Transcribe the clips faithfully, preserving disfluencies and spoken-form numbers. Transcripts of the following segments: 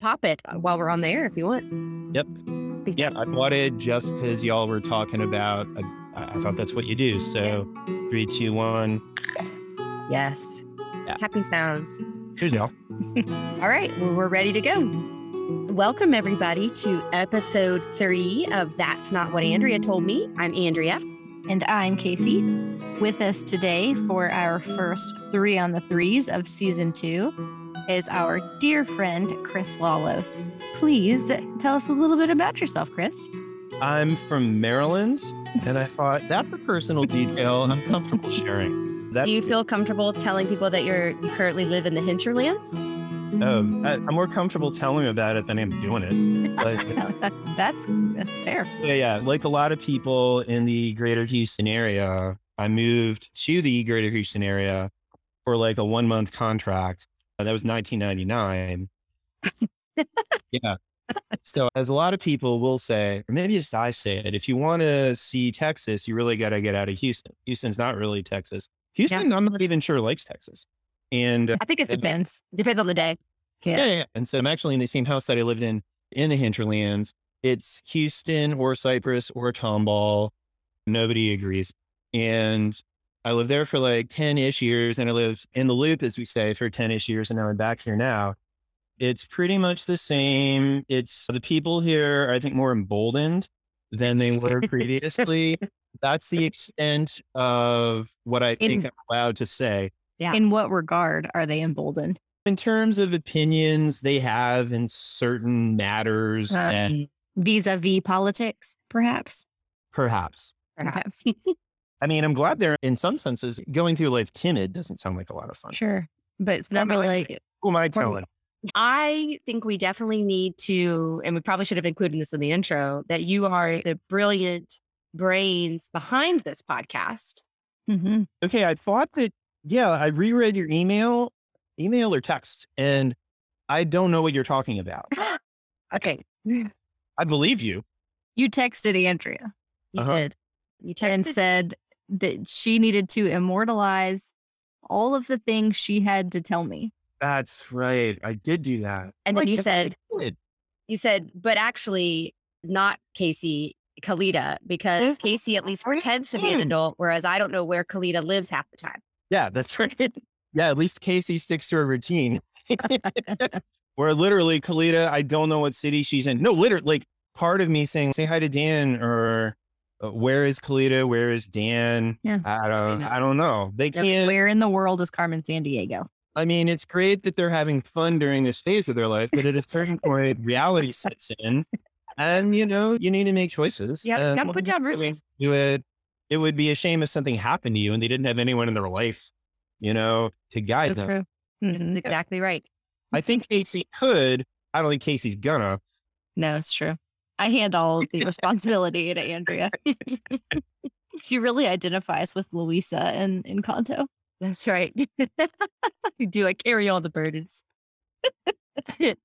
pop it while we're on the air if you want. Yep. Yeah, I wanted just because y'all were talking about, I, I thought that's what you do. So yeah. Three, two, one. Yes. Yeah. Happy sounds. Cheers, y'all. All right. Well, we're ready to go. Welcome, everybody, to episode three of That's Not What Andrea Told Me. I'm Andrea. And I'm Casey. With us today for our first three on the threes of season two is our dear friend, Chris Lalos. Please tell us a little bit about yourself, Chris. I'm from Maryland, and I thought that's a personal detail and I'm comfortable sharing. That- Do you feel comfortable telling people that you're, you currently live in the hinterlands? Um, I, I'm more comfortable telling about it than I'm doing it. Like, that's that's fair. Yeah, yeah. Like a lot of people in the greater Houston area, I moved to the greater Houston area for like a one month contract. Uh, that was nineteen ninety-nine. Yeah. So as a lot of people will say, or maybe just I say it, if you want to see Texas, you really got to get out of Houston. Houston's not really Texas. Houston, yeah. I'm not even sure likes Texas. And uh, I think it depends. It depends on the day. Yeah. Yeah, yeah. And so I'm actually in the same house that I lived in, in the hinterlands. It's Houston or Cypress or Tomball. Nobody agrees. And I lived there for like ten-ish years. And I lived in the loop, as we say, for ten-ish years. And now I'm back here now. It's pretty much the same. It's the people here are, I think, more emboldened than they were previously. That's the extent of what I think in- I'm allowed to say. Yeah. In what regard are they emboldened? In terms of opinions they have in certain matters. Um, and vis-a-vis politics, perhaps? Perhaps. Perhaps. I mean, I'm glad they're, in some senses, going through life timid doesn't sound like a lot of fun. Sure. But it's not really like... Who am I telling? I think we definitely need to, and we probably should have included this in the intro, that you are the brilliant brains behind this podcast. Mm-hmm. Okay, I thought that Yeah, I reread your email, email or text, and I don't know what you're talking about. Okay. I believe you. You texted Andrea. You uh-huh. did. You texted and said that she needed to immortalize all of the things she had to tell me. That's right. I did do that. And oh, then you said, you said, but actually not Casey, Kalita, because Casey at least pretends to be an adult, whereas I don't know where Kalita lives half the time. Yeah, that's right. Yeah, at least Casey sticks to her routine. Where literally, Kalita, I don't know what city she's in. No, literally, like part of me saying, say hi to Dan or uh, where is Kalita? Where is Dan? Yeah, I don't I, I don't know. They can't. Where in the world is Carmen San Diego? I mean, it's great that they're having fun during this phase of their life, but at a certain point, reality sets in. And, you know, you need to make choices. Yeah, got to put down roots. Do it. It would be a shame if something happened to you and they didn't have anyone in their life, you know, to guide so them. True. Mm-hmm. Yeah. Exactly right. I think Casey could. I don't think Casey's gonna. No, it's true. I hand all the responsibility to Andrea. She really identifies with Louisa in, in Kanto. That's right. You do. I carry all the burdens. But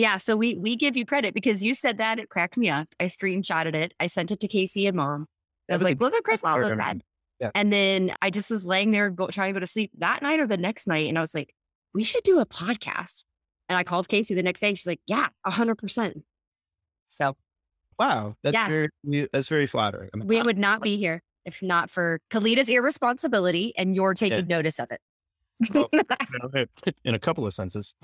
yeah, so we, we give you credit because you said that. It cracked me up. I screenshotted it. I sent it to Casey and Mom. I was like, look at Chris Lalos. Yeah. And then I just was laying there go, trying to go to sleep that night or the next night. And I was like, we should do a podcast. And I called Casey the next day. She's like, yeah, one hundred percent. So. Wow. That's, yeah. very, that's very flattering. I'm we not, would not be here if not for Kalita's irresponsibility and your taking yeah. notice of it. Well, in a couple of senses.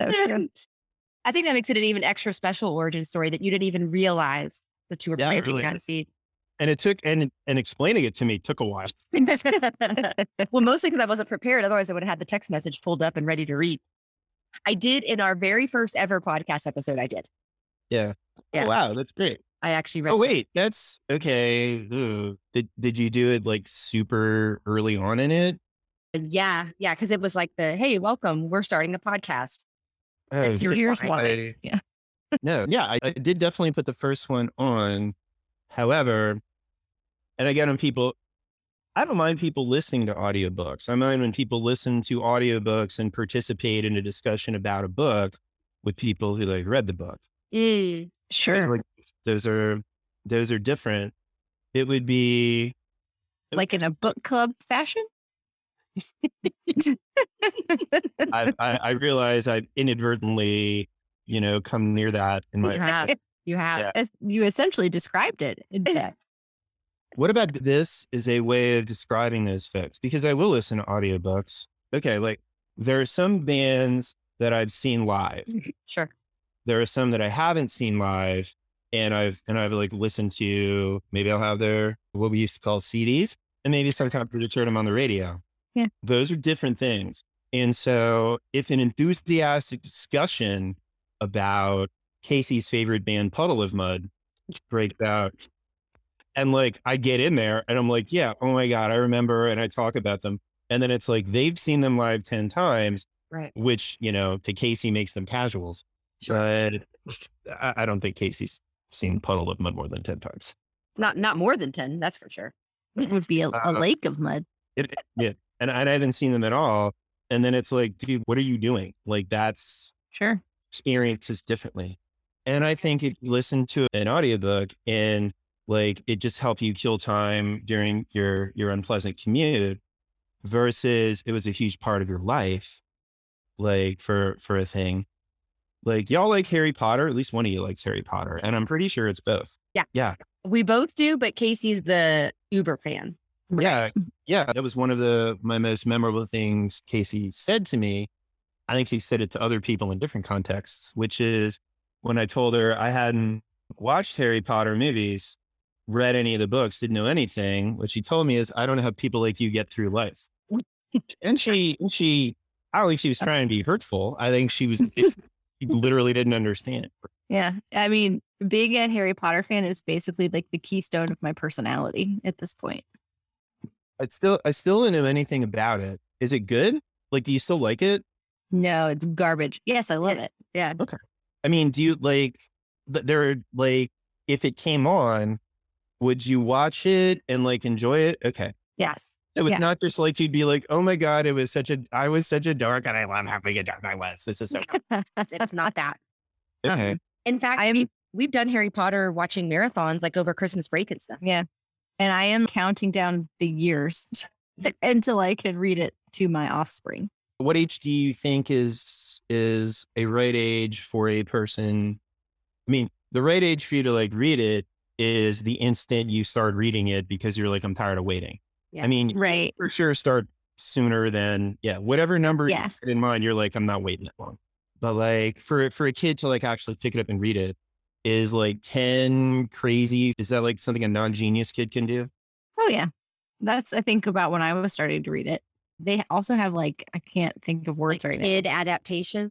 So true. I think that makes it an even extra special origin story that you didn't even realize that you were yeah, planting really. that seed. And it took, and and explaining it to me took a while. Well, mostly because I wasn't prepared. Otherwise I would have had the text message pulled up and ready to read. I did in our very first ever podcast episode. I did. Yeah. yeah. Oh, wow. That's great. I actually read. Oh, wait, it. that's okay. Ugh. Did Did you do it like super early on in it? Yeah. Yeah. Cause it was like the, hey, welcome. We're starting a podcast. Oh, your ears wide. Yeah. No, yeah, I, I did definitely put the first one on. However, and again, on people, I don't mind people listening to audiobooks. I mind when people listen to audiobooks and participate in a discussion about a book with people who like read the book. Mm, sure. Like, those are, those are different. It would be. Like in a book club fashion? I, I, I realize I inadvertently, you know, come near that in my. You have. You, have. Yeah. You essentially described it. In fact. What about this is a way of describing those folks? Because I will listen to audiobooks. Okay. Like there are some bands that I've seen live. Sure. There are some that I haven't seen live and I've, and I've like listened to, maybe I'll have their, what we used to call C Ds and maybe sometimes we'll just heard them on the radio. Yeah. Those are different things. And so if an enthusiastic discussion about Casey's favorite band, Puddle of Mud, breaks out, and like, I get in there and I'm like, yeah, oh my God, I remember. And I talk about them. And then it's like, they've seen them live ten times, right? Which, you know, to Casey makes them casuals. Sure. But I, I don't think Casey's seen Puddle of Mud more than ten times. Not, not more than ten. That's for sure. It would be a, a uh, lake of mud. It, yeah. And I, I haven't seen them at all. And then it's like, dude, what are you doing? Like that's sure. Experiences differently. And I think if you listen to an audiobook and like it just helped you kill time during your, your unpleasant commute versus it was a huge part of your life, like for, for a thing. Like y'all like Harry Potter, at least one of you likes Harry Potter. And I'm pretty sure it's both. Yeah. Yeah. We both do, but Casey's the uber fan. Right? Yeah. Yeah. That was one of the, my most memorable things Casey said to me. I think she said it to other people in different contexts, which is when I told her I hadn't watched Harry Potter movies, read any of the books, didn't know anything. What she told me is, I don't know how people like you get through life. And she, she, I don't think she was trying to be hurtful. I think she was, she literally didn't understand it. Yeah. I mean, being a Harry Potter fan is basically like the keystone of my personality at this point. I still, I still don't know anything about it. Is it good? Like, do you still like it? No, it's garbage. Yes, I love it. Yeah. Okay. I mean, do you like, there are like, if it came on, would you watch it and like enjoy it? Okay. Yes. It was yeah. not just like, you'd be like, oh my God, it was such a, I was such a dork and I love how big a dork I was. This is so cool. It's not that. Okay. Um, in fact, I am, we've done Harry Potter watching marathons like over Christmas break and stuff. Yeah. And I am counting down the years until I can read it to my offspring. What age do you think is, is a right age for a person? I mean, the right age for you to like read it is the instant you start reading it because you're like, I'm tired of waiting. Yeah. I mean, right. For sure. Start sooner than, yeah, whatever number yeah. you put in mind, you're like, I'm not waiting that long. But like for, for a kid to like actually pick it up and read it is like ten crazy. Is that like something a non-genius kid can do? Oh yeah. That's, I think about when I was starting to read it. They also have like, I can't think of words like right kid now. Kid adaptations?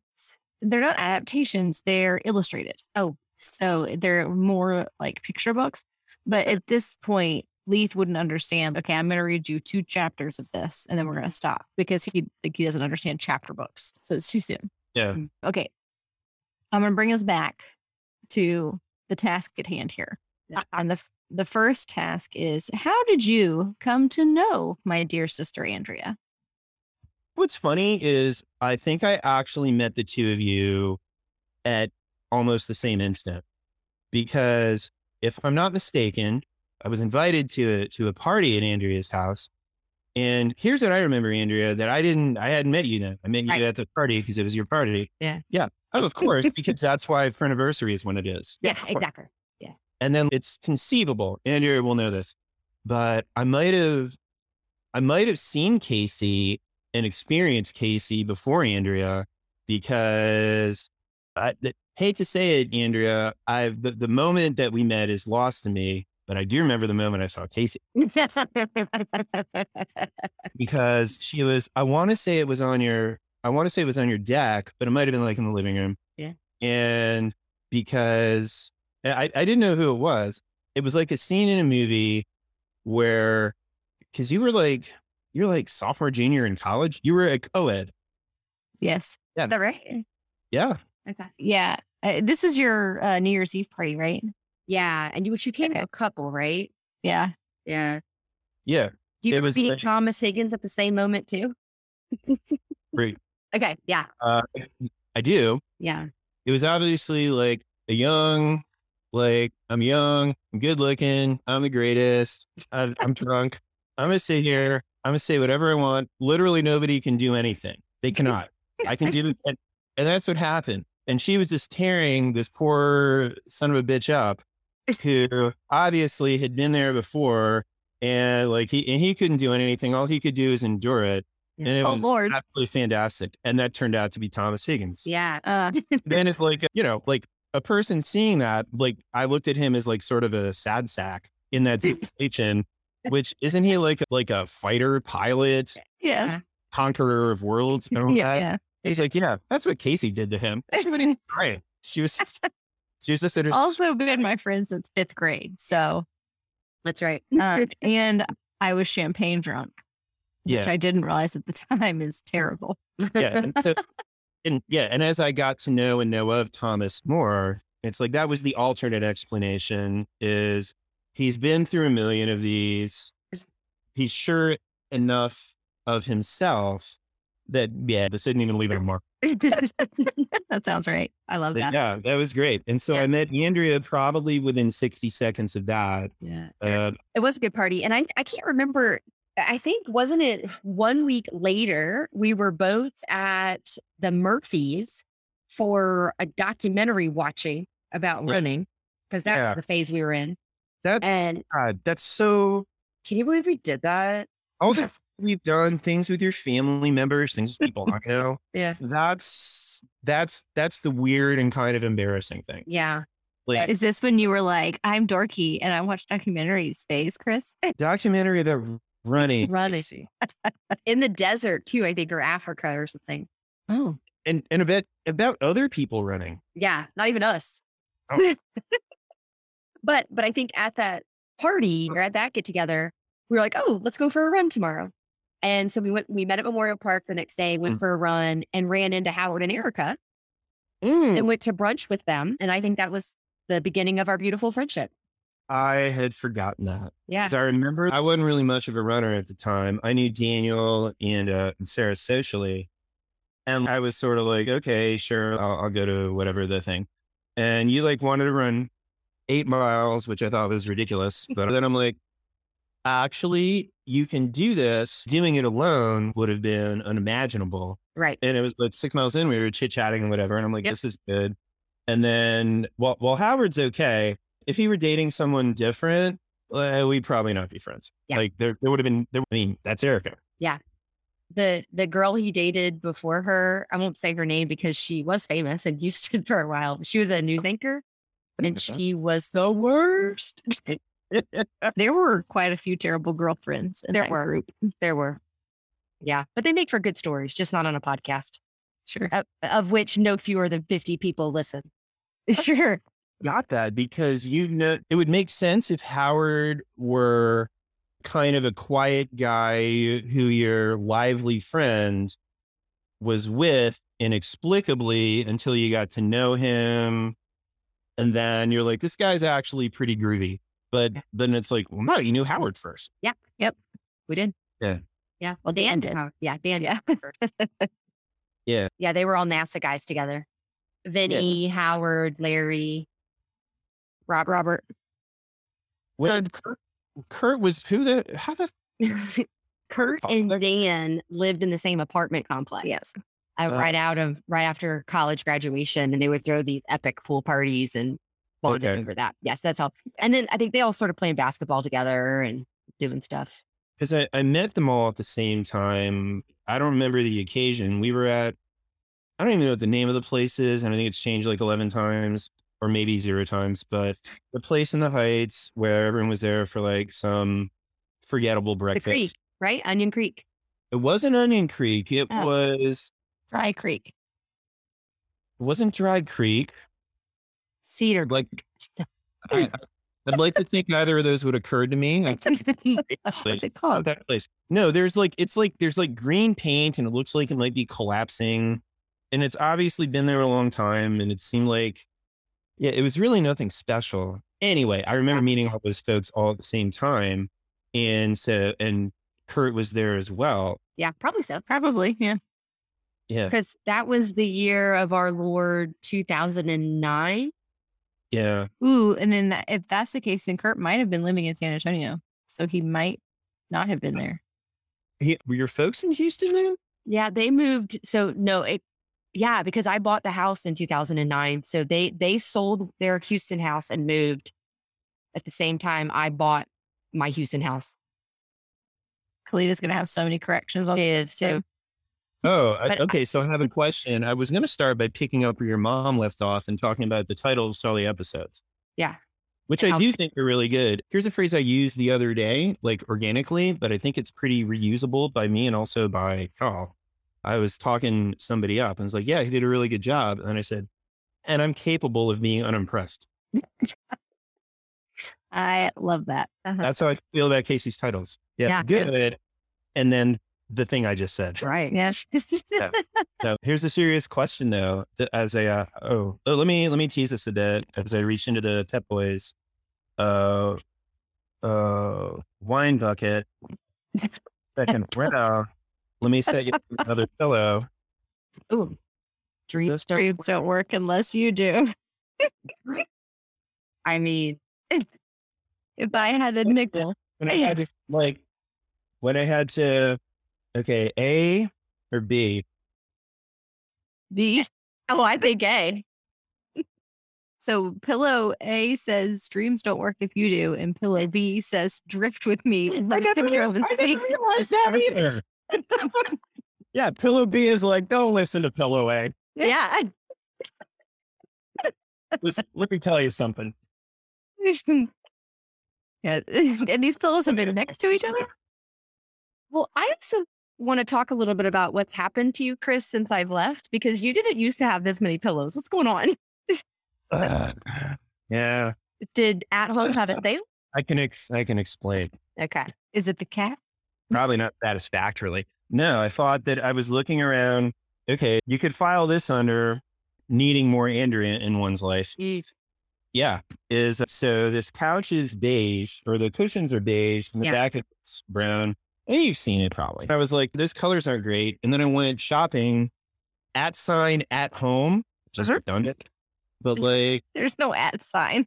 They're not adaptations. They're illustrated. Oh. So they're more like picture books. But at this point, Leith wouldn't understand. Okay, I'm going to read you two chapters of this and then we're going to stop because he like, he doesn't understand chapter books. So it's too soon. Yeah. Okay. I'm going to bring us back to the task at hand here. Yeah. And the, the first task is, how did you come to know my dear sister, Andrea? What's funny is I think I actually met the two of you at almost the same instant, because if I'm not mistaken, I was invited to a, to a party at Andrea's house. And here's what I remember, Andrea, that I didn't, I hadn't met you then. I met you right. at the party because it was your party. Yeah. Yeah. Oh, of course, because that's why her anniversary is when it is. Yeah, exactly. Yeah. And then it's conceivable. Andrea will know this, but I might've, I might've seen Casey and experienced Casey before Andrea, because I, the, hate to say it, Andrea, I the, the moment that we met is lost to me, but I do remember the moment I saw Casey. Because she was, I want to say it was on your, I want to say it was on your deck, but it might've been like in the living room. Yeah. And because I, I didn't know who it was. It was like a scene in a movie where, cause you were like, you're like sophomore, junior in college. You were a co-ed. Yes. Yeah. Is that right? Yeah. Okay. Yeah. Uh, this was your uh, New Year's Eve party, right? Yeah. And you, which you came okay. to a couple, right? Yeah. Yeah. Yeah. Do you meet like, Thomas Higgins at the same moment too? Right. Okay. Yeah. Uh, I do. Yeah. It was obviously like a young, like I'm young, I'm good looking. I'm the greatest. I'm, I'm drunk. I'm going to sit here. I'm going to say whatever I want. Literally nobody can do anything. They cannot. I can do it. And, and that's what happened. And she was just tearing this poor son of a bitch up who obviously had been there before. And like he, and he couldn't do anything. All he could do is endure it. And it oh, was Lord. absolutely fantastic. And that turned out to be Thomas Higgins. Yeah. Uh. Then it's like, you know, like a person seeing that, like I looked at him as like sort of a sad sack in that situation, which isn't he like, like a fighter pilot? Yeah. Conqueror of worlds. You know, yeah, yeah. He's like, yeah, that's what Casey did to him. Right. She was, she was just also been my friend since fifth grade. So that's right. Uh, and I was champagne drunk. Yeah. Which I didn't realize at the time is terrible. Yeah. And, so, and yeah. And as I got to know and know of Thomas more, it's like, that was the alternate explanation is he's been through a million of these. He's sure enough of himself that, yeah, this didn't even leave a mark. That sounds right. I love that. Yeah, that was great. And so yeah. I met Andrea probably within sixty seconds of that. Yeah. Uh, it was a good party. And I, I can't remember. I think, wasn't it one week later, we were both at the Murphys for a documentary watching about running, because that yeah. was the phase we were in. That's, and God, that's so... Can you believe we did that? All that we've done, things with your family members, things with people I know. Yeah. That's, that's, that's the weird and kind of embarrassing thing. Yeah. Like, is this when you were like, I'm dorky and I watch documentaries days, Chris? Documentary that... Running, running in the desert too, I think, or Africa or something. Oh, and and about about other people running. Yeah, not even us. Oh. but but I think at that party or at that get together, we were like, oh, let's go for a run tomorrow. And so we went. We met at Memorial Park the next day, went mm. for a run, and ran into Howard and Erica, mm. and went to brunch with them. And I think that was the beginning of our beautiful friendship. I had forgotten that. Yeah. Because I remember I wasn't really much of a runner at the time. I knew Daniel and, uh, and Sarah socially. And I was sort of like, okay, sure, I'll, I'll go to whatever the thing. And you like wanted to run eight miles, which I thought was ridiculous. But then I'm like, actually, you can do this. Doing it alone would have been unimaginable. Right. And it was like six miles in, we were chit-chatting and whatever. And I'm like, yep. This is good. And then while, while Howard's okay. If he were dating someone different, uh, we'd probably not be friends. Yeah. Like there, there would have been, there, I mean, that's Erica. Yeah. The, the girl he dated before her, I won't say her name because she was famous and used to for a while. She was a news anchor and she was the worst. There were quite a few terrible girlfriends in there that were. Group. There were. Yeah. But they make for good stories, just not on a podcast. Sure. Of, of which no fewer than fifty people listen. Sure. Got that because you know it would make sense if Howard were kind of a quiet guy who your lively friend was with inexplicably until you got to know him, and then you're like, this guy's actually pretty groovy. But yeah. Then it's like, well, no, you knew Howard first. Yeah. Yep. We did. Yeah. Yeah. Well, Dan did. Yeah, Dan. Yeah. yeah. Yeah. They were all NASA guys together. Vinny, yeah. Howard, Larry. Rob, Robert. When so, Kurt, Kurt was who the, how the, Kurt oh, and Dan lived in the same apartment complex. Yes. Uh, right out of, right after college graduation. And they would throw these epic pool parties and bond okay. over that. Yes, that's how. And then I think they all started playing basketball together and doing stuff. Cause I, I met them all at the same time. I don't remember the occasion. We were at, I don't even know what the name of the place is. And I think it's changed like eleven times. Or maybe zero times, but the place in the Heights where everyone was there for like some forgettable breakfast. The creek, right? Onion Creek. It wasn't Onion Creek. It oh. was... Dry Creek. It wasn't Dry Creek. Cedar. Like, I, I'd like to think neither of those would occur to me. I, What's it called? That place. No, there's like, it's like, there's like green paint and it looks like it might be collapsing. And it's obviously been there a long time and it seemed like yeah, it was really nothing special. Anyway, I remember meeting all those folks all at the same time. And so, and Kurt was there as well. Yeah, probably so. Probably. Yeah. Yeah. Because that was the year of our Lord two thousand nine. Yeah. Ooh. And then that, if that's the case, then Kurt might have been living in San Antonio. So he might not have been there. He, were your folks in Houston then? Yeah, they moved. So no, it, yeah, because I bought the house in two thousand nine. So they, they sold their Houston house and moved at the same time I bought my Houston house. Kalita's going to have so many corrections on this too. Oh, I, okay. So I have a question. I was going to start by picking up where your mom left off and talking about the titles to all the episodes. Yeah. Which I do think are really good. Here's a phrase I used the other day, like organically, but I think it's pretty reusable by me and also by Carl. I was talking somebody up and was like, yeah, he did a really good job. And then I said, and I'm capable of being unimpressed. I love that. Uh-huh. That's how I feel about Casey's titles. Yeah, yeah. Good. And then the thing I just said. Right. Yes. Yeah. So here's a serious question though. As a, uh, oh, oh, let me, let me tease this a bit as I reach into the Pep Boys, uh, uh, wine bucket. Second row. Let me set you another pillow. Ooh. Dreams don't, don't work unless you do. I mean, if I had a nickel. When I had to, like, when I had to, okay, A or B? B. Oh, I think A. So pillow A says dreams don't work if you do, and pillow B says drift with me. I never realized that either. Yeah, pillow B is like, don't listen to pillow A. Yeah. Listen, let me tell you something. Yeah, and these pillows have been next to each other? Well, I also want to talk a little bit about what's happened to you, Chris, since I've left, because you didn't used to have this many pillows. What's going on? uh, yeah. Did At Home have a sale? I can ex- I can explain. Okay. Is it the cat? Probably not satisfactorily. No, I thought that I was looking around. Okay, you could file this under needing more Andrea in one's life. Eve. Yeah. Is so this couch is beige, or the cushions are beige, and the yeah. back is brown. And you've seen it probably. I was like, those colors aren't great. And then I went shopping at sign at home, which is redundant, but like. There's no at sign.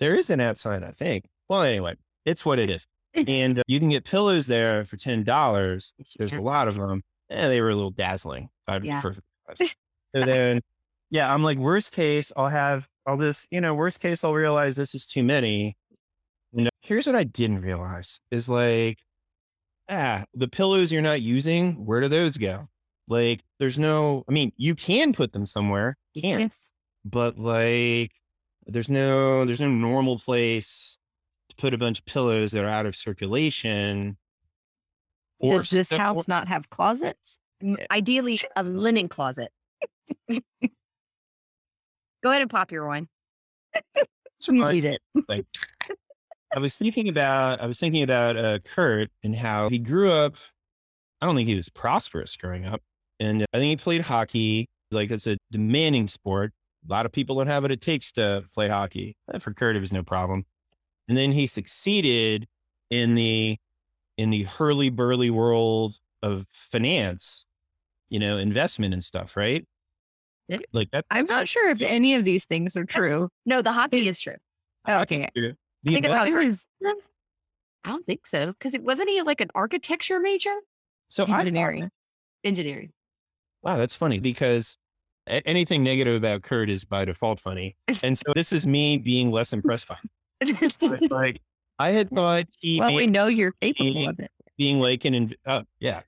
There is an at sign, I think. Well, anyway, it's what it is. And uh, you can get pillows there for ten dollars. There's a lot of them. And they were a little dazzling. Yeah. So then, yeah, I'm like, worst case, I'll have all this, you know, worst case, I'll realize this is too many. And uh, here's what I didn't realize is like, ah, the pillows you're not using, where do those go? Like, there's no, I mean, you can put them somewhere, you can, yes. But like, there's no, there's no normal place to put a bunch of pillows that are out of circulation. Or, Does this house or, not have closets? Yeah. Ideally, a linen closet. Go ahead and pop your wine. Read it. Like, I was thinking about, I was thinking about uh, Kurt and how he grew up. I don't think he was prosperous growing up. And uh, I think he played hockey. Like it's a demanding sport. A lot of people don't have what it takes to play hockey. Uh, for Kurt, it was no problem. And then he succeeded in the, in the hurly burly world of finance, you know, investment and stuff, right? It, like that, I'm not sure if any of these things are true. No, the hockey is true. Oh, okay. I think about his, I don't think so. Cause it wasn't he like an architecture major? So engineering, I, engineering. Wow. That's funny because anything negative about Kurt is by default funny. And so this is me being less impressed by him. Like I had thought he, well, made, we know you're capable being, of it. Being like an, inv- oh yeah.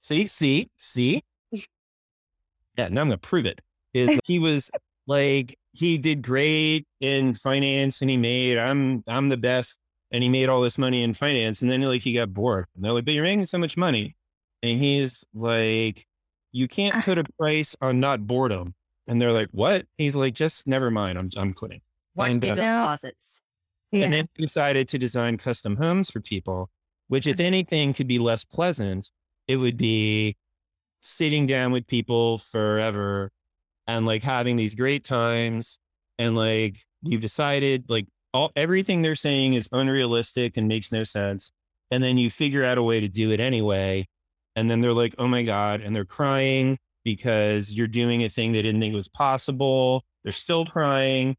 See, see, see. Yeah. Now I'm going to prove it is he was like, he did great in finance and he made, I'm, I'm the best. And he made all this money in finance. And then like, he got bored and they're like, but you're making so much money. And he's like, you can't put a price on not boredom. And they're like, what? He's like, just never mind. I'm, I'm quitting. And, uh, closets. Yeah. And then he decided to design custom homes for people, which if anything could be less pleasant, it would be sitting down with people forever. And like having these great times and like, you've decided like all, everything they're saying is unrealistic and makes no sense. And then you figure out a way to do it anyway. And then they're like, oh my God. And they're crying because you're doing a thing they didn't think was possible. They're still crying.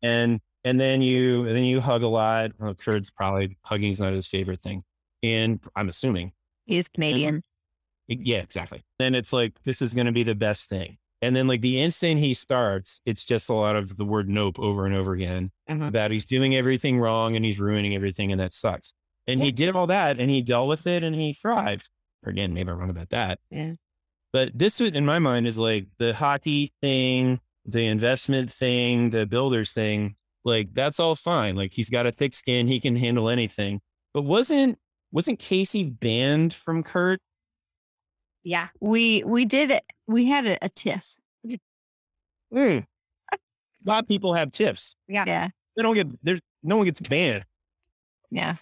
And, and then you, and then you hug a lot. Well, Kurt's probably hugging is not his favorite thing. And I'm assuming, He is Canadian. And, yeah, exactly. Then it's like, this is going to be the best thing. And then like the instant he starts, it's just a lot of the word nope over and over again mm-hmm. about he's doing everything wrong and he's ruining everything. And that sucks. And yeah. he did all that and he dealt with it and he thrived. Or again, maybe I'm wrong about that. Yeah. But this in my mind is like the hockey thing, the investment thing, the builders thing. Like that's all fine. Like he's got a thick skin. He can handle anything. But wasn't, wasn't Casey banned from Kurt? Yeah, we, we did it. We had a, a tiff. Mm. A lot of people have tiffs. Yeah. yeah. They don't get there. No one gets banned. Yeah.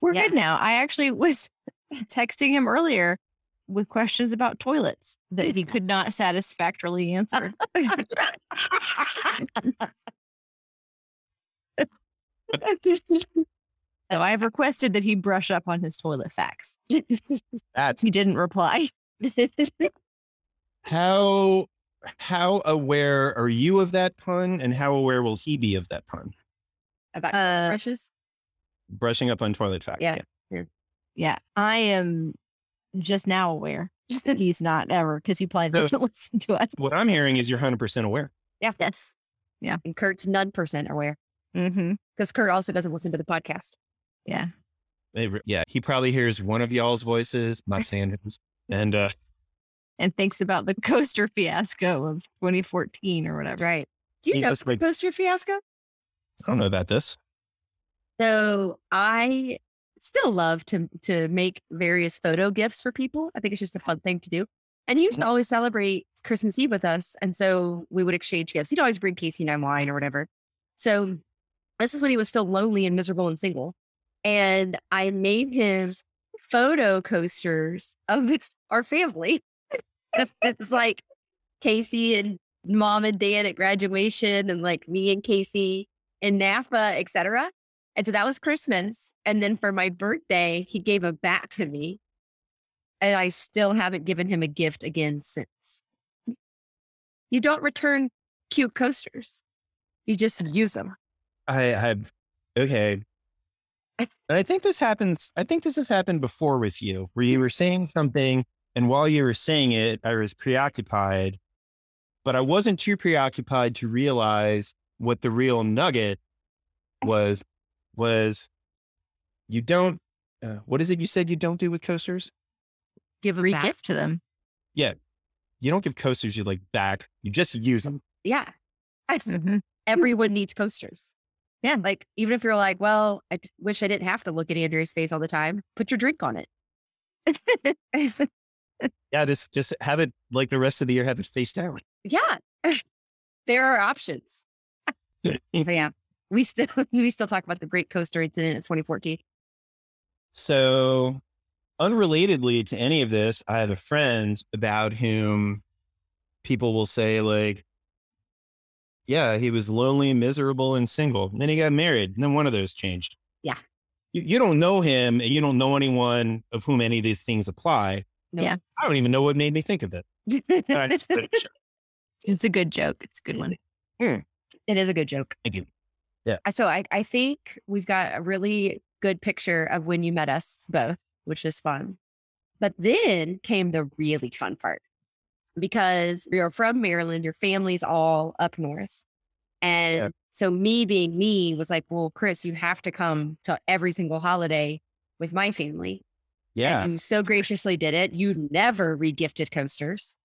We're yeah. good now. I actually was texting him earlier with questions about toilets that he could not satisfactorily answer. So I've requested that he brush up on his toilet facts. That's... He didn't reply. How how aware are you of that pun, and how aware will he be of that pun? About uh, brushes? Brushing up on toilet facts. Yeah. Yeah. yeah. I am just now aware. He's not ever, because he probably doesn't so, listen to us. What I'm hearing is you're one hundred percent aware. Yeah. Yes. Yeah. And Kurt's none percent aware. Mm-hmm. Because Kurt also doesn't listen to the podcast. Yeah. Re- yeah. He probably hears one of y'all's voices, my Sanders, and, uh, and thinks about the coaster fiasco of twenty fourteen or whatever. Right. Do you he know the like, coaster fiasco? I don't know about this. So I still love to, to make various photo gifts for people. I think it's just a fun thing to do. And he used to always celebrate Christmas Eve with us. And so we would exchange gifts. He'd always bring Casey and I wine or whatever. So this is when he was still lonely and miserable and single. And I made his photo coasters of our family. It's like Casey and mom and dad at graduation and like me and Casey and Napa, et cetera. And so that was Christmas. And then for my birthday, he gave a bat to me. And I still haven't given him a gift again since. You don't return cute coasters. You just use them. I, I okay. I, I think this happens. I think this has happened before with you, where you were saying something, and while you were saying it, I was preoccupied, but I wasn't too preoccupied to realize what the real nugget was. Was you don't? Uh, what is it you said you don't do with coasters? Give a gift to them. Yeah, you don't give coasters. You like back. You just use them. Yeah. Mm-hmm. Everyone needs coasters. Yeah. Like, even if you're like, well, I t- wish I didn't have to look at Andrea's face all the time. Put your drink on it. yeah. Just, just have it like the rest of the year, have it face down. Yeah. There are options. So, yeah. We still, we still talk about the great coaster incident in twenty fourteen. So unrelatedly to any of this, I have a friend about whom people will say like, yeah, he was lonely, miserable, and single. And then he got married, and then one of those changed. Yeah. You, you don't know him, and you don't know anyone of whom any of these things apply. No. Yeah. I don't even know what made me think of that. It's a good joke. It's a good one. Mm. It is a good joke. Thank you. Yeah. So I, I think we've got a really good picture of when you met us both, which is fun. But then came the really fun part. Because you're from Maryland, your family's all up north. And yeah. so me being me was like, well, Chris, you have to come to every single holiday with my family. Yeah. And you so graciously did it. You never regifted coasters.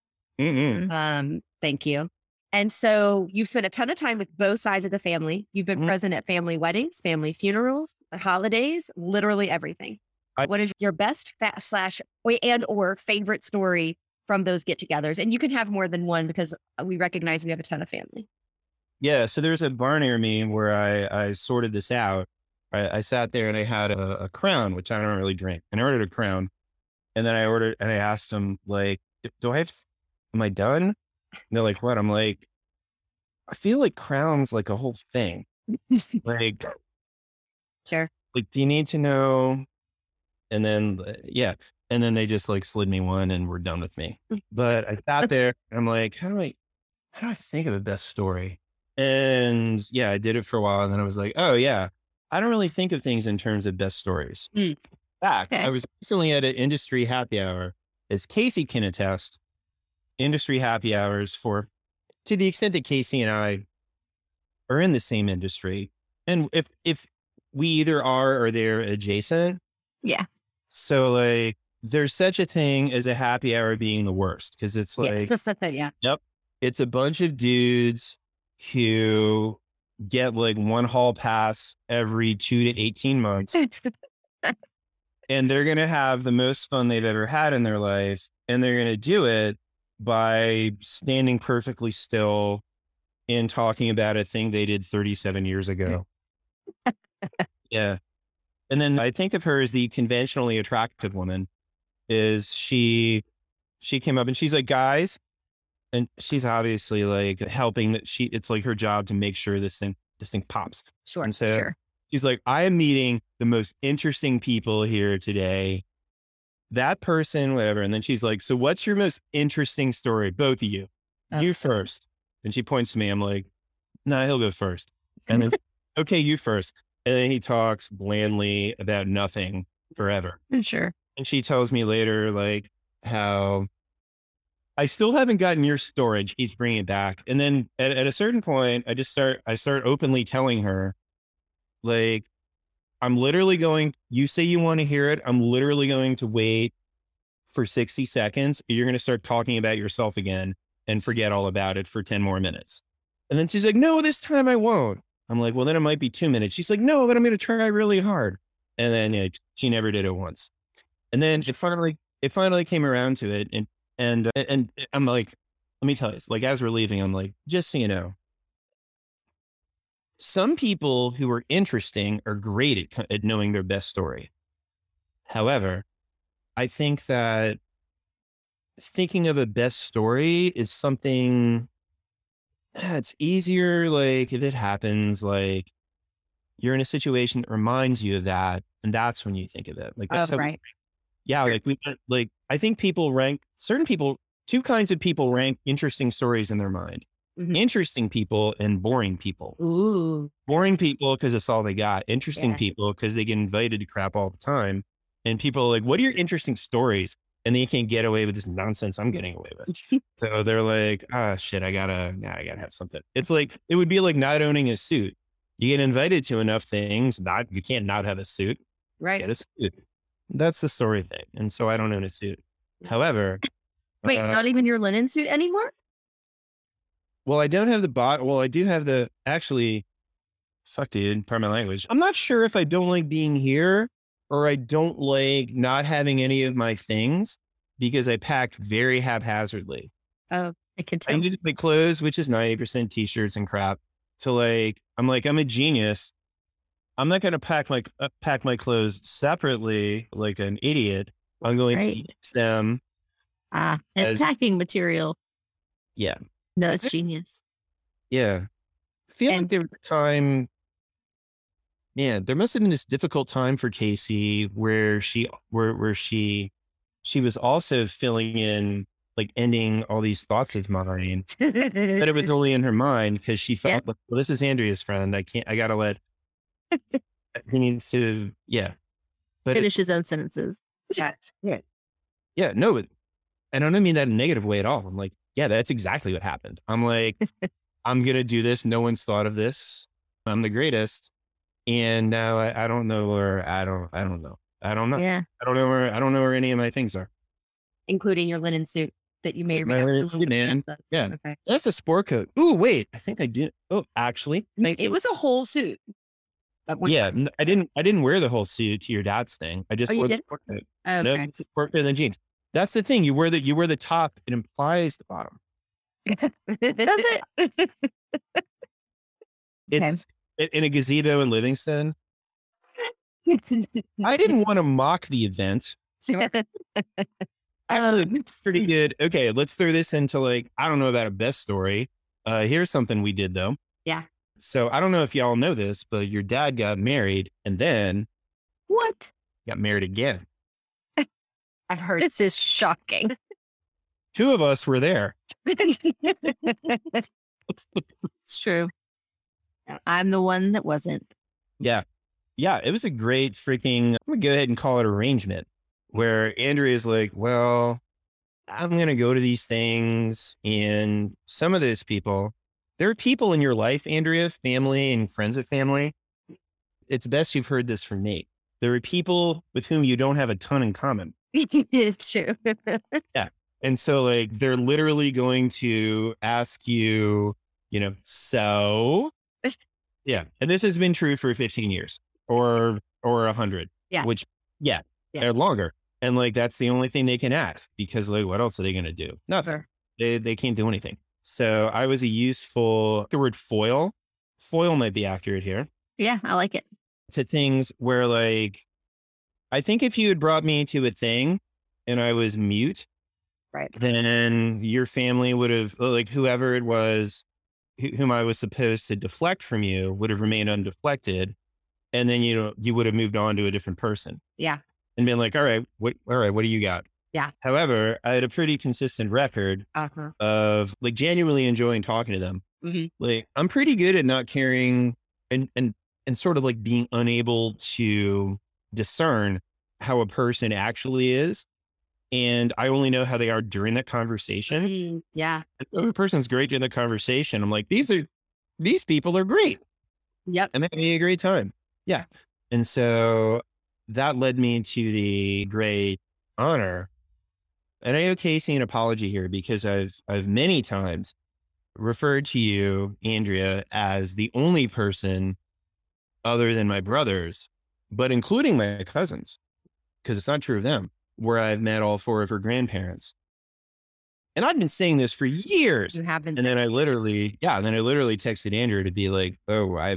Mm-hmm. Um, thank you. And so you've spent a ton of time with both sides of the family. You've been mm-hmm. present at family weddings, family funerals, holidays, literally everything. I- what is your best fa- slash and or favorite story from those get-togethers? And you can have more than one, because we recognize we have a ton of family. Yeah, so there's a bar near me where I, I sorted this out. I, I sat there and I had a, a Crown, which I don't really drink. And I ordered a Crown, and then I ordered and I asked them like, "Do I have? Am I done?" And they're like, "What?" I'm like, "I feel like Crown's like a whole thing. like, sure. Like, do you need to know?" And then yeah. And then they just like slid me one and were done with me. But I sat there and I'm like, how do I, how do I think of a best story? And yeah, I did it for a while. And then I was like, oh yeah, I don't really think of things in terms of best stories. Mm. fact, okay. I was recently at an industry happy hour, as Casey can attest, industry happy hours for, to the extent that Casey and I are in the same industry. And if, if we either are, or they're adjacent. Yeah. So like, there's such a thing as a happy hour being the worst. Cause it's like, yes, that's it, yeah. Yep. It's a bunch of dudes who get like one hall pass every two to eighteen months. And they're going to have the most fun they've ever had in their life. And they're going to do it by standing perfectly still and talking about a thing they did thirty-seven years ago. Yeah. And then I think of her as the conventionally attractive woman. Is she, she came up and she's like, guys, and she's obviously like helping that she, it's like her job to make sure this thing, this thing pops. Sure. And so sure. She's like, I am meeting the most interesting people here today. That person, whatever. And then she's like, so what's your most interesting story? Both of you, oh. You first. And she points to me. I'm like, no, nah, he'll go first. And then, okay, you first. And then he talks blandly about nothing forever. Sure. And she tells me later, like, how I still haven't gotten your storage. Keeps bringing it back. And then at, at a certain point, I just start, I start openly telling her, like, I'm literally going, you say you want to hear it. I'm literally going to wait for sixty seconds. You're going to start talking about yourself again and forget all about it for ten more minutes. And then she's like, no, this time I won't. I'm like, well, then it might be two minutes. She's like, no, but I'm going to try really hard. And then you know, she never did it once. And then it finally, it finally came around to it. And, and, uh, and I'm like, let me tell you this, like, as we're leaving, I'm like, just so you know, some people who are interesting are great at, at knowing their best story. However, I think that thinking of a best story is something that's easier. Like if it happens, like you're in a situation that reminds you of that. And that's when you think of it. Like, that's oh, how right. we, yeah. Like, we, like, I think people rank certain people, two kinds of people rank interesting stories in their mind. Mm-hmm. Interesting people and boring people. Ooh. Boring people because it's all they got. Interesting yeah. people because they get invited to crap all the time. And people are like, what are your interesting stories? And they can't get away with this nonsense I'm getting away with. So they're like, ah, oh, shit, I gotta, nah, I gotta have something. It's like, it would be like not owning a suit. You get invited to enough things, not you can't not have a suit. Right. Get a suit. That's the story thing. And so I don't own a suit. However. Wait, uh, not even your linen suit anymore? Well, I don't have the bot. Well, I do have the actually. Fuck, dude. Pardon my language. I'm not sure if I don't like being here or I don't like not having any of my things because I packed very haphazardly. Oh, I can tell. I needed my clothes, which is ninety percent t-shirts and crap. To like, I'm like, I'm a genius. I'm not going to pack my uh, pack my clothes separately like an idiot. I'm going right. to use them. Ah, as packing material. Yeah. No, it's genius. Yeah. I feel and, like there was a time, man, there must have been this difficult time for Casey where she, where, where she, she was also filling in, like ending all these thoughts of mine, but it was only in her mind because she felt yeah. like, well, this is Andrea's friend. I can't, I gotta let, he needs to, yeah. But finish his own sentences. Yeah. Yeah. Yeah. No, but I don't mean that in a negative way at all. I'm like, yeah, that's exactly what happened. I'm like, I'm going to do this. No one's thought of this. I'm the greatest. And now I, I don't know where, I don't, I don't know. I don't know. Yeah. I don't know where, I don't know where any of my things are. Including your linen suit that you may remember. Yeah. Okay. That's a sport coat. Ooh, wait, I think I did. Oh, actually. Thank it you. Was a whole suit. Yeah. Time. I didn't, I didn't wear the whole suit to your dad's thing. I just oh, wore the sport coat. Oh, no, okay. It's a sport coat and jeans. That's the thing. You wear the, you wear the top. It implies the bottom. Does it? It's okay. In a gazebo in Livingston. I didn't want to mock the event. I don't know. Pretty good. Okay. Let's throw this into like, I don't know about a best story. Uh, here's something we did though. Yeah. So I don't know if y'all know this, but your dad got married and then what? Got married again. I've heard this is shocking. Two of us were there. It's true. I'm the one that wasn't. Yeah. yeah, it was a great freaking, I'm going to go ahead and call it arrangement, where Andrea's like, well, I'm going to go to these things. And some of those people, there are people in your life, Andrea, family and friends of family. It's best you've heard this from me. There are people with whom you don't have a ton in common. It's true. Yeah. And so like, they're literally going to ask you, you know, so yeah. And this has been true for fifteen years or, or a hundred, yeah. which yeah, yeah, they're longer. And like, that's the only thing they can ask, because like, what else are they going to do? Nothing. Sure. They they can't do anything. So I was a useful, the word foil, foil might be accurate here. Yeah. I like it. To things where like, I think if you had brought me to a thing and I was mute, right, then your family would have, like whoever it was, wh- whom I was supposed to deflect from you would have remained undeflected. And then, you know, you would have moved on to a different person. Yeah. And been like, all right, what, all right, what do you got? Yeah. However, I had a pretty consistent record uh-huh. of like genuinely enjoying talking to them. Mm-hmm. Like I'm pretty good at not caring and, and, and sort of like being unable to discern how a person actually is. And I only know how they are during that conversation. Mm-hmm. Yeah. If a person's great during the conversation, I'm like, these are, these people are great. Yep. And having a great time. Yeah. And so that led me to the great honor. And I owe Casey an apology here because I've, I've many times referred to you, Andrea, as the only person other than my brothers, but including my cousins, because it's not true of them, where I've met all four of her grandparents. And I've been saying this for years. You have been. And then I literally, yeah. And then I literally texted Andrea to be like, oh, I,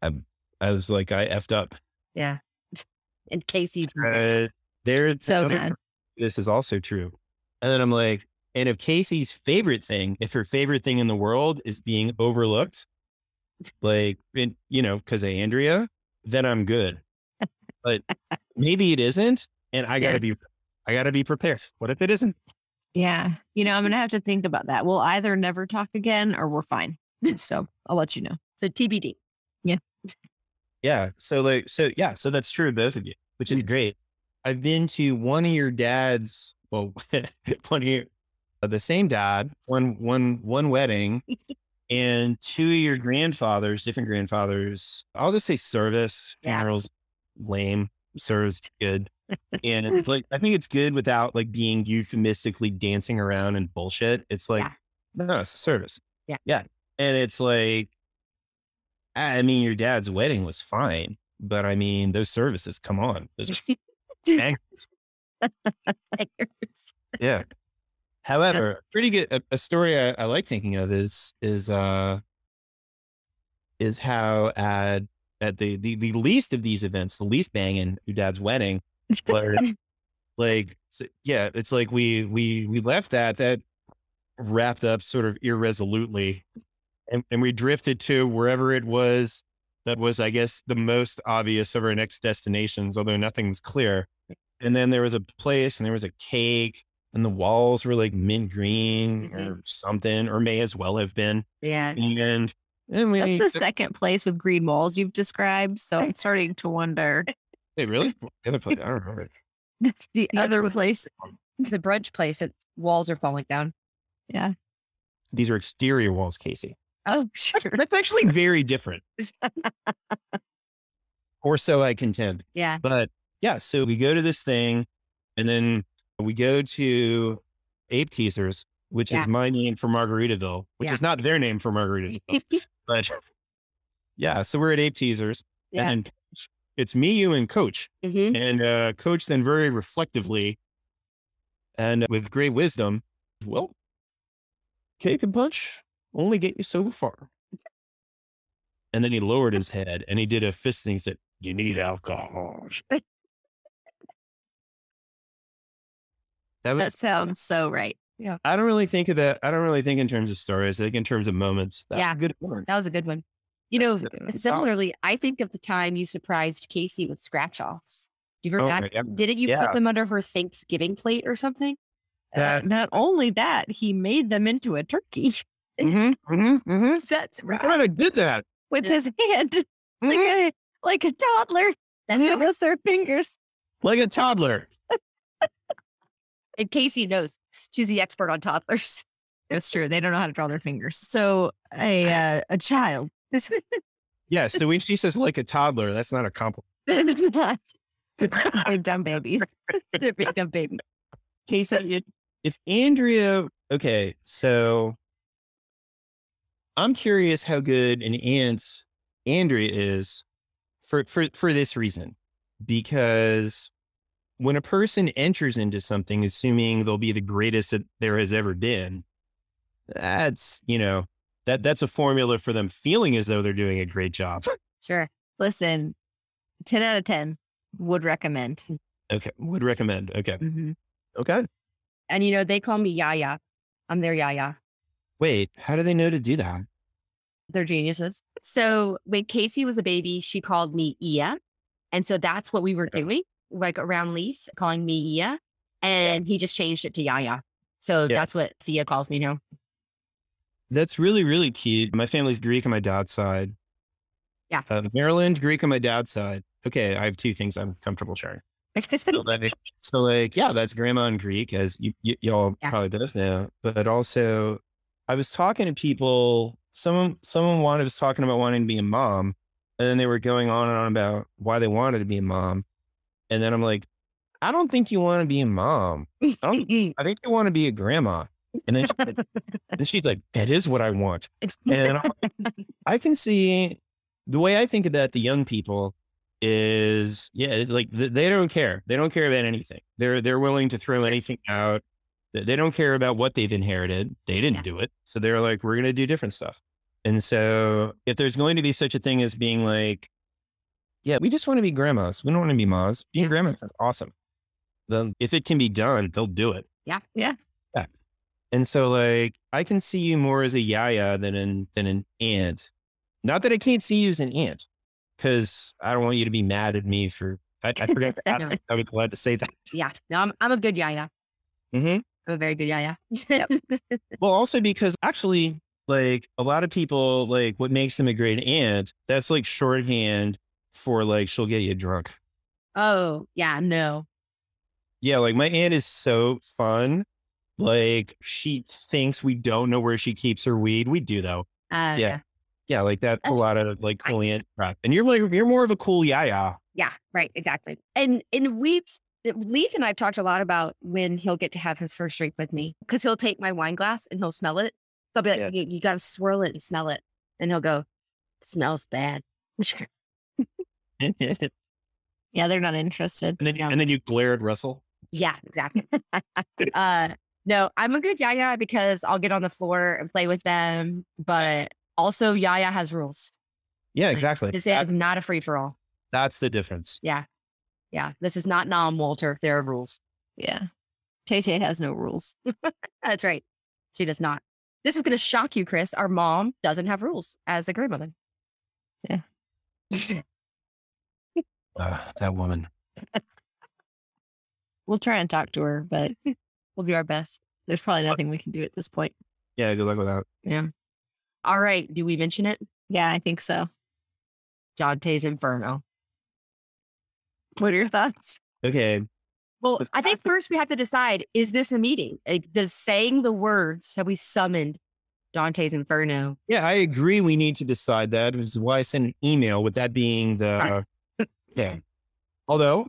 I, I was like, I effed up. Yeah. In case you uh, there, so mad. This is also true. And then I'm like, and if Casey's favorite thing, if her favorite thing in the world is being overlooked, like, in, you know, because of Andrea, then I'm good. But maybe it isn't. And I gotta yeah. be, I gotta be prepared. What if it isn't? Yeah. You know, I'm going to have to think about that. We'll either never talk again or we're fine. So I'll let you know. So T B D. Yeah. Yeah. So like, so yeah, so that's true of both of you, which is great. I've been to one of your dad's, well, one of your, uh, the same dad, one, one, one wedding and two of your grandfathers, different grandfathers. I'll just say service, funerals, yeah. lame, service, good. And it's like, I think it's good without like being euphemistically dancing around and bullshit. It's like, yeah. no, it's a service. Yeah. Yeah. And it's like, I mean, your dad's wedding was fine, but I mean, those services, come on. Those are bangers. Yeah. However, pretty good. A, a story I, I like thinking of is, is, uh, is how at, at the, the, the least of these events, the least banging, your dad's wedding, but like, so, yeah, it's like we, we, we left that, that wrapped up sort of irresolutely. And, and we drifted to wherever it was that was, I guess, the most obvious of our next destinations, although nothing's clear. And then there was a place and there was a cake and the walls were like mint green mm-hmm. or something, or may as well have been. Yeah. And, and we, that's the uh, second place with green walls you've described. So I'm starting to wonder. Wait, really? The other place? I don't remember. The other place, the brunch place, its walls are falling down. Yeah. These are exterior walls, Casey. Oh, sure. That's actually very different. Or so I contend. Yeah. But yeah, so we go to this thing and then we go to Ape Teasers, which yeah. is my name for Margaritaville, which yeah. is not their name for Margaritaville. But yeah, so we're at Ape Teasers yeah. and it's me, you, and Coach. Mm-hmm. And uh, Coach then very reflectively and uh, with great wisdom, well, cake and punch only get you so far. And then he lowered his head and he did a fist thing. He said, you need alcohol. That, was, that sounds so right. Yeah. I don't really think of that. I don't really think in terms of stories. I think in terms of moments. That yeah. Was a good one. That was a good one. You know, one. Similarly, I think of the time you surprised Casey with scratch offs. Do you remember okay, that? Didn't you yeah. put them under her Thanksgiving plate or something? That, uh, not only that, he made them into a turkey. Mm-hmm, mm-hmm, mm-hmm. That's right. I did that with his hand. Mm-hmm. Like, I, Like a toddler. That's it with their fingers. Like a toddler. In case you knows, she's the expert on toddlers. That's true. They don't know how to draw their fingers. So a uh, a child. Yeah. So when she says like a toddler, that's not a compliment. It's not. They're dumb babies. They're big dumb babies. Casey, if Andrea, okay, so I'm curious how good an aunt Andrea is for for for this reason, because when a person enters into something, assuming they'll be the greatest that there has ever been, that's, you know, that that's a formula for them feeling as though they're doing a great job. Sure. Listen, ten out of ten would recommend. Okay. Would recommend. Okay. Mm-hmm. Okay. And, you know, they call me Yaya. I'm their Yaya. Wait, how do they know to do that? They're geniuses. So when Casey was a baby, she called me Ia. And so that's what we were doing. Like around Leaf, calling me Ia, and yeah. He just changed it to Yaya. So yeah. That's what Thea calls me now. That's really, really cute. My family's Greek on my dad's side. Yeah. Uh, Maryland, Greek on my dad's side. Okay, I have two things I'm comfortable sharing. so, like, so like, yeah, that's grandma in Greek, as you, y- y'all yeah. probably both know. But also, I was talking to people, someone, someone wanted, was talking about wanting to be a mom, and then they were going on and on about why they wanted to be a mom. And then I'm like, I don't think you want to be a mom. I, don't, I think you want to be a grandma. And then, she, and she's like, that is what I want. And I'm like, I can see the way I think about the young people is, yeah, like th- they don't care. They don't care about anything. They're they're willing to throw anything out. They don't care about what they've inherited. They didn't yeah. do it. So they're like, we're going to do different stuff. And so if there's going to be such a thing as being like, yeah, we just want to be grandmas. We don't want to be moms. Being yeah. grandmas is awesome. Then if it can be done, they'll do it. Yeah. Yeah. Yeah. And so like, I can see you more as a yaya than an, than an aunt. Not that I can't see you as an aunt, because I don't want you to be mad at me for, I, I forgot. I, no. I was glad to say that. Yeah. No, I'm, I'm a good yaya. Mm-hmm. I'm a very good yaya. Yep. Well, also because actually like a lot of people, like what makes them a great aunt, that's like shorthand for like, she'll get you drunk. Oh yeah. No. Yeah. Like my aunt is so fun. Like she thinks we don't know where she keeps her weed. We do though. Uh, yeah. Yeah. yeah like that's uh, a lot of like cool I, aunt crap. And you're like, you're more of a cool yaya. Yeah. Right. Exactly. And, and we've, Leaf and I've talked a lot about when he'll get to have his first drink with me, because he'll take my wine glass and he'll smell it. So I'll be like, yeah. you, you got to swirl it and smell it. And he'll go, smells bad. Yeah, they're not interested. And then, yeah. and then you glare at Russell. Yeah, exactly. uh, no, I'm a good yaya because I'll get on the floor and play with them. But also, yaya has rules. Yeah, exactly. Like, this that's, is not a free for all. That's the difference. Yeah, yeah. This is not Nom Walter. There are rules. Yeah, Tay Tay has no rules. That's right. She does not. This is going to shock you, Chris. Our mom doesn't have rules as a grandmother. Yeah. Uh, that woman. We'll try and talk to her, but we'll do our best. There's probably nothing we can do at this point. Yeah, good luck with that. Yeah. All right. Do we mention it? Yeah, I think so. Dante's Inferno. What are your thoughts? Okay. Well, I think first we have to decide, is this a meeting? Like, does saying the words, have we summoned Dante's Inferno? Yeah, I agree. We need to decide that, which is why I sent an email with that being the... Sorry. Yeah. Although,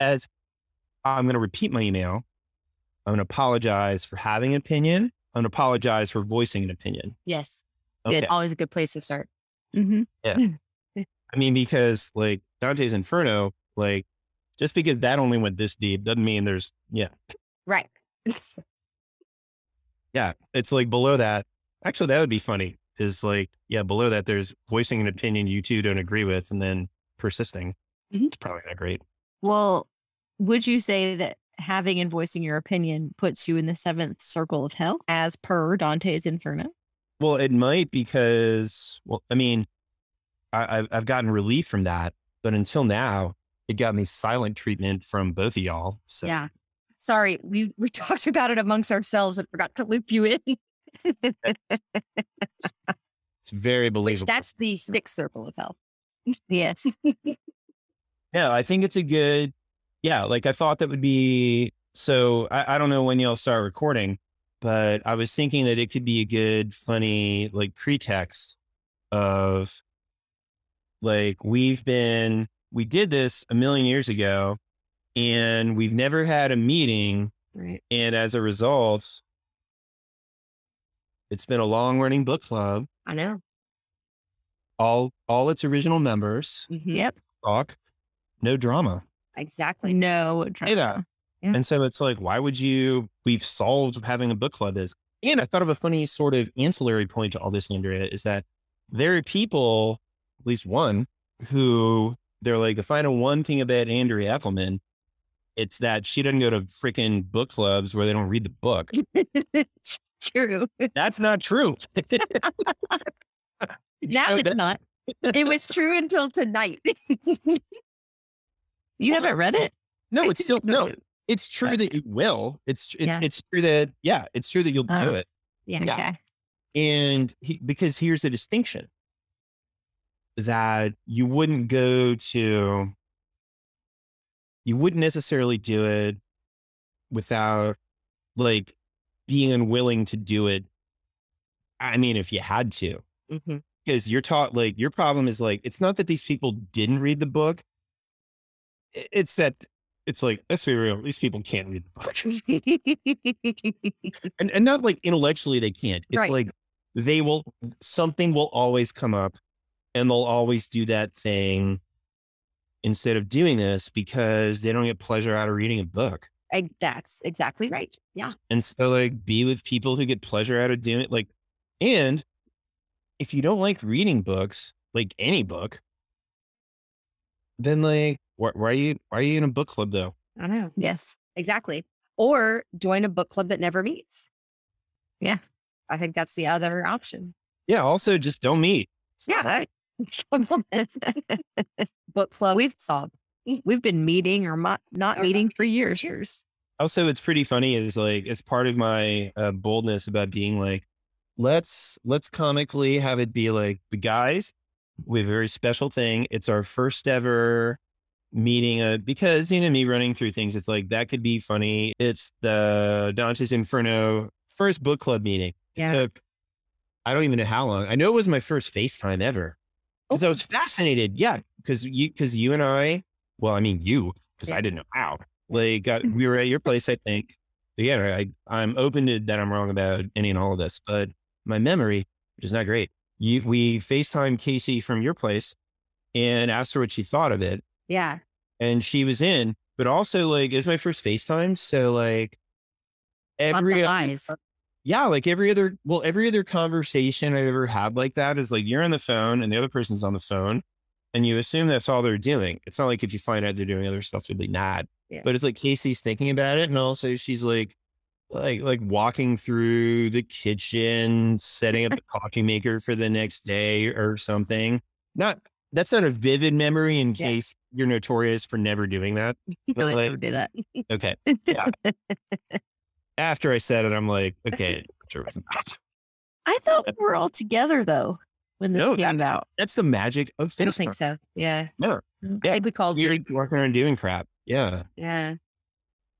as I'm going to repeat my email, I'm going to apologize for having an opinion. I'm going to apologize for voicing an opinion. Yes. Okay. Good. Always a good place to start. Mm-hmm. Yeah. I mean, because like Dante's Inferno, like just because that only went this deep doesn't mean there's, yeah. Right. Yeah. It's like below that. Actually, that would be funny is like, yeah, below that there's voicing an opinion you two don't agree with and then persisting. Mm-hmm. It's probably not great. Well, would you say that having and voicing your opinion puts you in the seventh circle of hell as per Dante's Inferno? Well, it might because, well, I mean, I, I've gotten relief from that, but until now it got me silent treatment from both of y'all. So yeah. Sorry. We, we talked about it amongst ourselves and forgot to loop you in. It's very believable. Which that's the sixth circle of hell. Yes. Yeah, I think it's a good, yeah, like I thought that would be, so I, I don't know when you'll start recording, but I was thinking that it could be a good, funny, like pretext of like, we've been, we did this a million years ago and we've never had a meeting. Right. And as a result, it's been a long running book club. I know. All, all its original members. Mm-hmm. Yep. Talk. No drama. Exactly. No drama. Say that. Yeah. And so it's like, why would you, we've solved having a book club is. And I thought of a funny sort of ancillary point to all this, Andrea, is that there are people, at least one, who they're like, if I know one thing about Andrea Eckelman, it's that she doesn't go to freaking book clubs where they don't read the book. True. That's not true. Now it's not. It was true until tonight. You haven't read it? No, it's still, no, it's true that you will. It's, it, yeah. it's true that, yeah, it's true that you'll oh, do it. Yeah. yeah. Okay. And he, because here's the distinction that you wouldn't go to, you wouldn't necessarily do it without like being unwilling to do it. I mean, if you had to, mm-hmm. because you're taught, like, your problem is like, it's not that these people didn't read the book. It's that it's like, let's be real. These people can't read the book. and, and not like intellectually, they can't. It's right. Like they will, something will always come up and they'll always do that thing instead of doing this because they don't get pleasure out of reading a book. I, that's exactly right. Yeah. And so like be with people who get pleasure out of doing it. Like, and if you don't like reading books, like any book, then like, Why, why are you, why are you in a book club though? I know. Yes, exactly. Or join a book club that never meets. Yeah. I think that's the other option. Yeah. Also just don't meet. Yeah. I, book club. We've solved. We've been meeting or mo- not okay. meeting for years. years. Also, it's pretty funny is like, as part of my uh, boldness about being like, let's, let's comically have it be like, the guys, we have a very special thing. It's our first ever meeting a, because, you know, me running through things, it's like, that could be funny. It's the Dante's Inferno first book club meeting. Yeah. It took, I don't even know how long. I know it was my first FaceTime ever because oh. I was fascinated. Yeah. Cause you, cause you and I, well, I mean you, cause yeah. I didn't know how, like got, we were at your place, I think. But yeah. I, I'm open to that. I'm wrong about any and all of this, but my memory, which is not great. You, we FaceTimed Casey from your place and asked her what she thought of it. Yeah. And she was in, but also like, it was my first FaceTime. So like every, other, yeah, like every other, well, every other conversation I've ever had like that is like, you're on the phone and the other person's on the phone and you assume that's all they're doing. It's not like if you find out they're doing other stuff, they'd be not, yeah. but it's like Casey's thinking about it. And also she's like, like, like walking through the kitchen, setting up a coffee maker for the next day or something. Not, that's not a vivid memory in yeah. case you're notorious for never doing that. But I like, never do that. Okay. Yeah. After I said it, I'm like, okay, I'm sure it wasn't that. I thought we were all together though when this no, came that, out. That's the magic of FaceTime. I don't think so. Yeah. Never. Yeah. I think we called you're you. Walking around doing crap. Yeah. Yeah.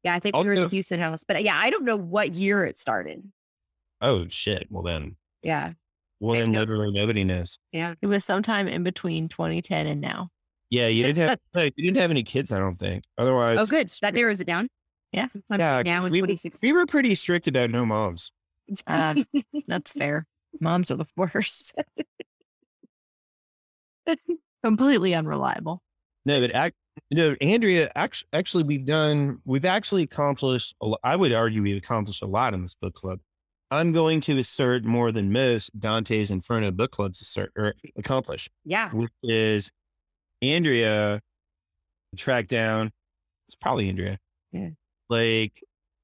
Yeah. I think also, we were in the Houston house, but yeah, I don't know what year it started. Oh shit. Well then. Yeah. Well, then literally nobody knows. Yeah. It was sometime in between twenty ten and now. Yeah. You didn't have, like, you didn't have any kids, I don't think. Otherwise. Oh, good. That narrows it down. Yeah. yeah now in we, we were pretty strict about no moms. Um, that's fair. Moms are the worst. Completely unreliable. No, but ac- no, Andrea, actually, actually, we've done, we've actually accomplished, a, I would argue we've accomplished a lot in this book club. I'm going to assert more than most Dante's Inferno book clubs assert or accomplish. Yeah. Which is Andrea tracked down. It's probably Andrea. Yeah. Like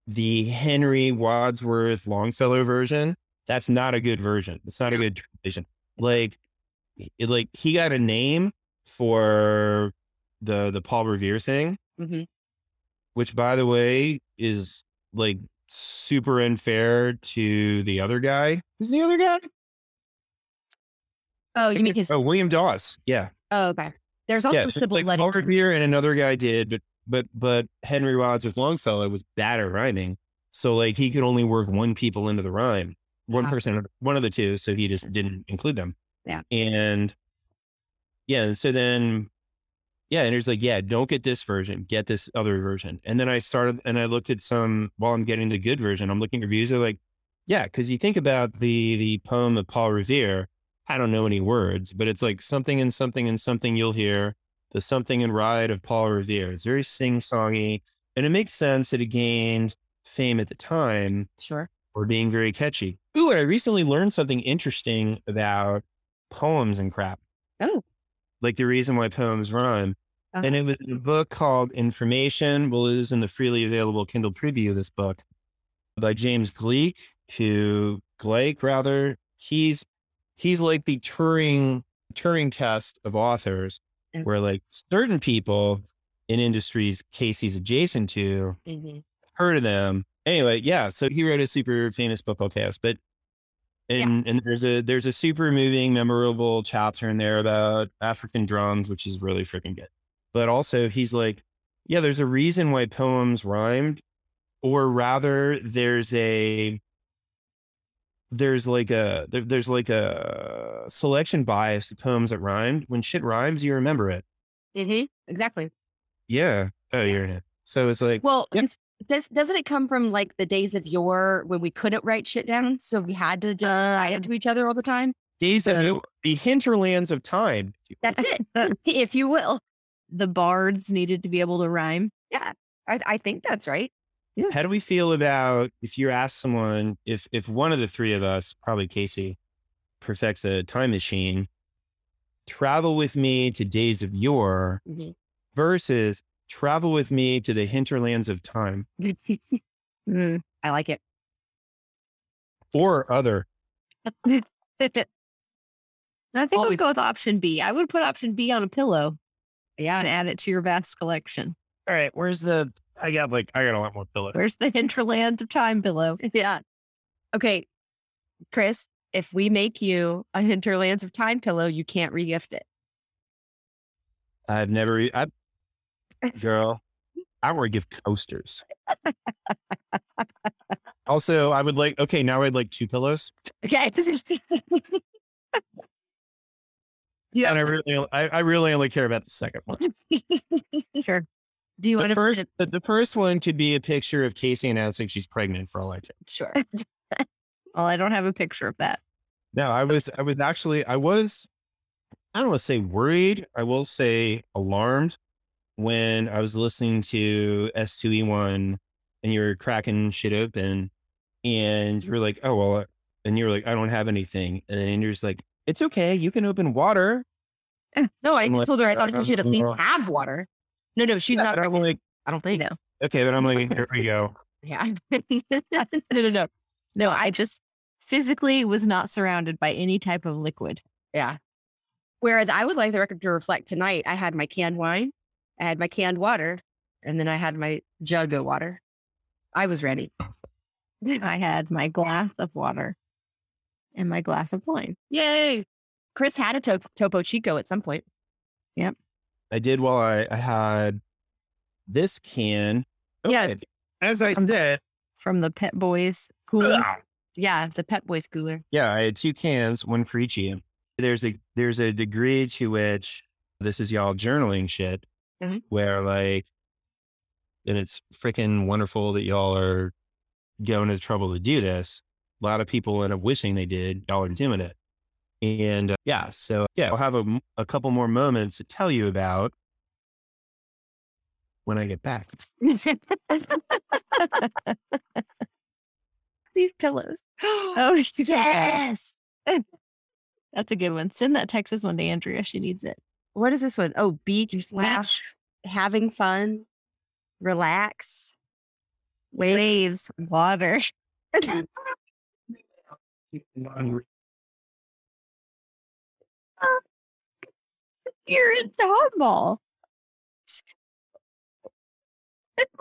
the Henry Wadsworth Longfellow version. That's not a good version. It's not yeah. a good translation. Like, it, like he got a name for the, the Paul Revere thing, mm-hmm. which by the way is like, super unfair to the other guy. Who's the other guy? Oh, you mean his? Oh, William Dawes. Yeah. Oh, okay. There's also yeah, Sybil like Leddington. Paul Revere and another guy did, but but but Henry Wadsworth Longfellow was bad at rhyming, so like he could only work one people into the rhyme, one wow. person, one of the two, so he just didn't include them. Yeah, and yeah, so then yeah, and it's like yeah, don't get this version, get this other version. And then I started and I looked at some while I'm getting the good version. I'm looking at reviews. They're like, yeah, because you think about the the poem of Paul Revere. I don't know any words, but it's like something and something and something you'll hear, the something and ride of Paul Revere. It's very sing-songy. And it makes sense that it gained fame at the time sure. for being very catchy. Ooh, I recently learned something interesting about poems and crap. Oh. Like the reason why poems rhyme. Uh-huh. And it was in a book called Information. Well, it was in the freely available Kindle preview of this book by James Gleick, who Gleick rather, he's He's like the Turing Turing test of authors, okay. where like certain people in industries Casey's adjacent to mm-hmm. heard of them. Anyway, yeah. So he wrote a super famous book called Chaos, but and yeah. and there's a there's a super moving, memorable chapter in there about African drums, which is really freaking good. But also he's like, yeah, there's a reason why poems rhymed, or rather, there's a There's like a, there, there's like a selection bias to poems that rhymed. When shit rhymes, you remember it. Mm-hmm. Exactly. Yeah. Oh, yeah. You're in it. So it's like, well, yeah. does, doesn't it come from like the days of yore when we couldn't write shit down? So we had to die uh, to each other all the time. Days so, of yore, the hinterlands of time. That's it. If you will. The bards needed to be able to rhyme. Yeah. I, I think that's right. Yeah. How do we feel about if you ask someone, if if one of the three of us, probably Casey, perfects a time machine, travel with me to days of yore mm-hmm. versus travel with me to the hinterlands of time? mm, I like it. Or other. I think Always. I'll go with option B. I would put option B on a pillow. Yeah. And add it to your vast collection. All right. Where's the... I got like, I got a lot more pillow. Where's the hinterlands of time pillow? Yeah. Okay. Chris, if we make you a hinterlands of time pillow, you can't regift it. I've never, re- I, girl, I would give coasters. Also, I would like, okay, now I'd like two pillows. Okay. Yeah. And I really, I, I really only care about the second one. Sure. Do you the want to first, put a- the, the first one could be a picture of Casey announcing she's pregnant for all I care. Sure. Well, I don't have a picture of that. No, I was, I was actually, I was, I don't want to say worried. I will say alarmed when I was listening to S two E one and you were cracking shit open and you were like, oh, well, and you were like, I don't have anything. And then Andrew's like, it's okay. You can open water. No, I I'm told like, her I thought you should at least have water. No, no, she's yeah, not. I'm like, I don't think no. Okay, but I'm like, here we go. Yeah. no, no, no. No, I just physically was not surrounded by any type of liquid. Yeah. Whereas I would like the record to reflect tonight, I had my canned wine, I had my canned water, and then I had my jug of water. I was ready. Then I had my glass of water and my glass of wine. Yay. Chris had a to- Topo Chico at some point. Yep. I did while I, I had this can. Okay. Yeah. As I from, did. From the Pet Boys cooler. Ugh. Yeah, the Pet Boys cooler. Yeah, I had two cans, one for each of you. There's a, there's a degree to which this is y'all journaling shit mm-hmm. where like, and it's freaking wonderful that y'all are going to the trouble to do this. A lot of people end up wishing they did. Y'all are doing it. And uh, yeah, so yeah, I'll have a, a couple more moments to tell you about when I get back. These pillows. Oh, yes. That's a good one. Send that Texas one to Andrea. She needs it. What is this one? Oh, beach, laugh, having fun, relax, waves, water. You're a dog ball.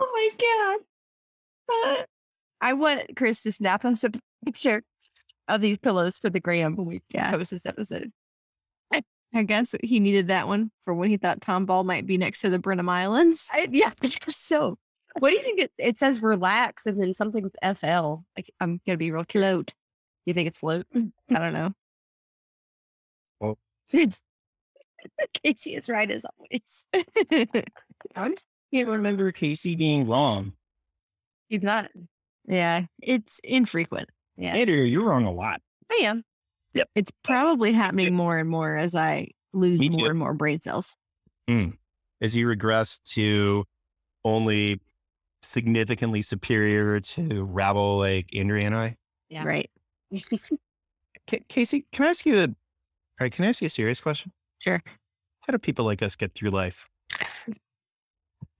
Oh my God. Uh, I want Chris to snap us a picture of these pillows for the gram when we yeah. post this episode. I, I guess he needed that one for when he thought Tomball might be next to the Brenham Islands. I, yeah, I guess so. What do you think? It, it says relax and then something with F L. Like, I'm going to be real float. You think it's float? I don't know. Well, Casey is right as always. I can't remember Casey being wrong. He's not. Yeah, it's infrequent. Yeah, Andrew, you're wrong a lot. I am. Yep. It's probably happening more and more as I lose more and more brain cells. Mm. As you regress to only significantly superior to rabble like Andrea and I. Yeah. Right. C- Casey, can I ask you a, all right, can I ask you a serious question? Sure. How do people like us get through life?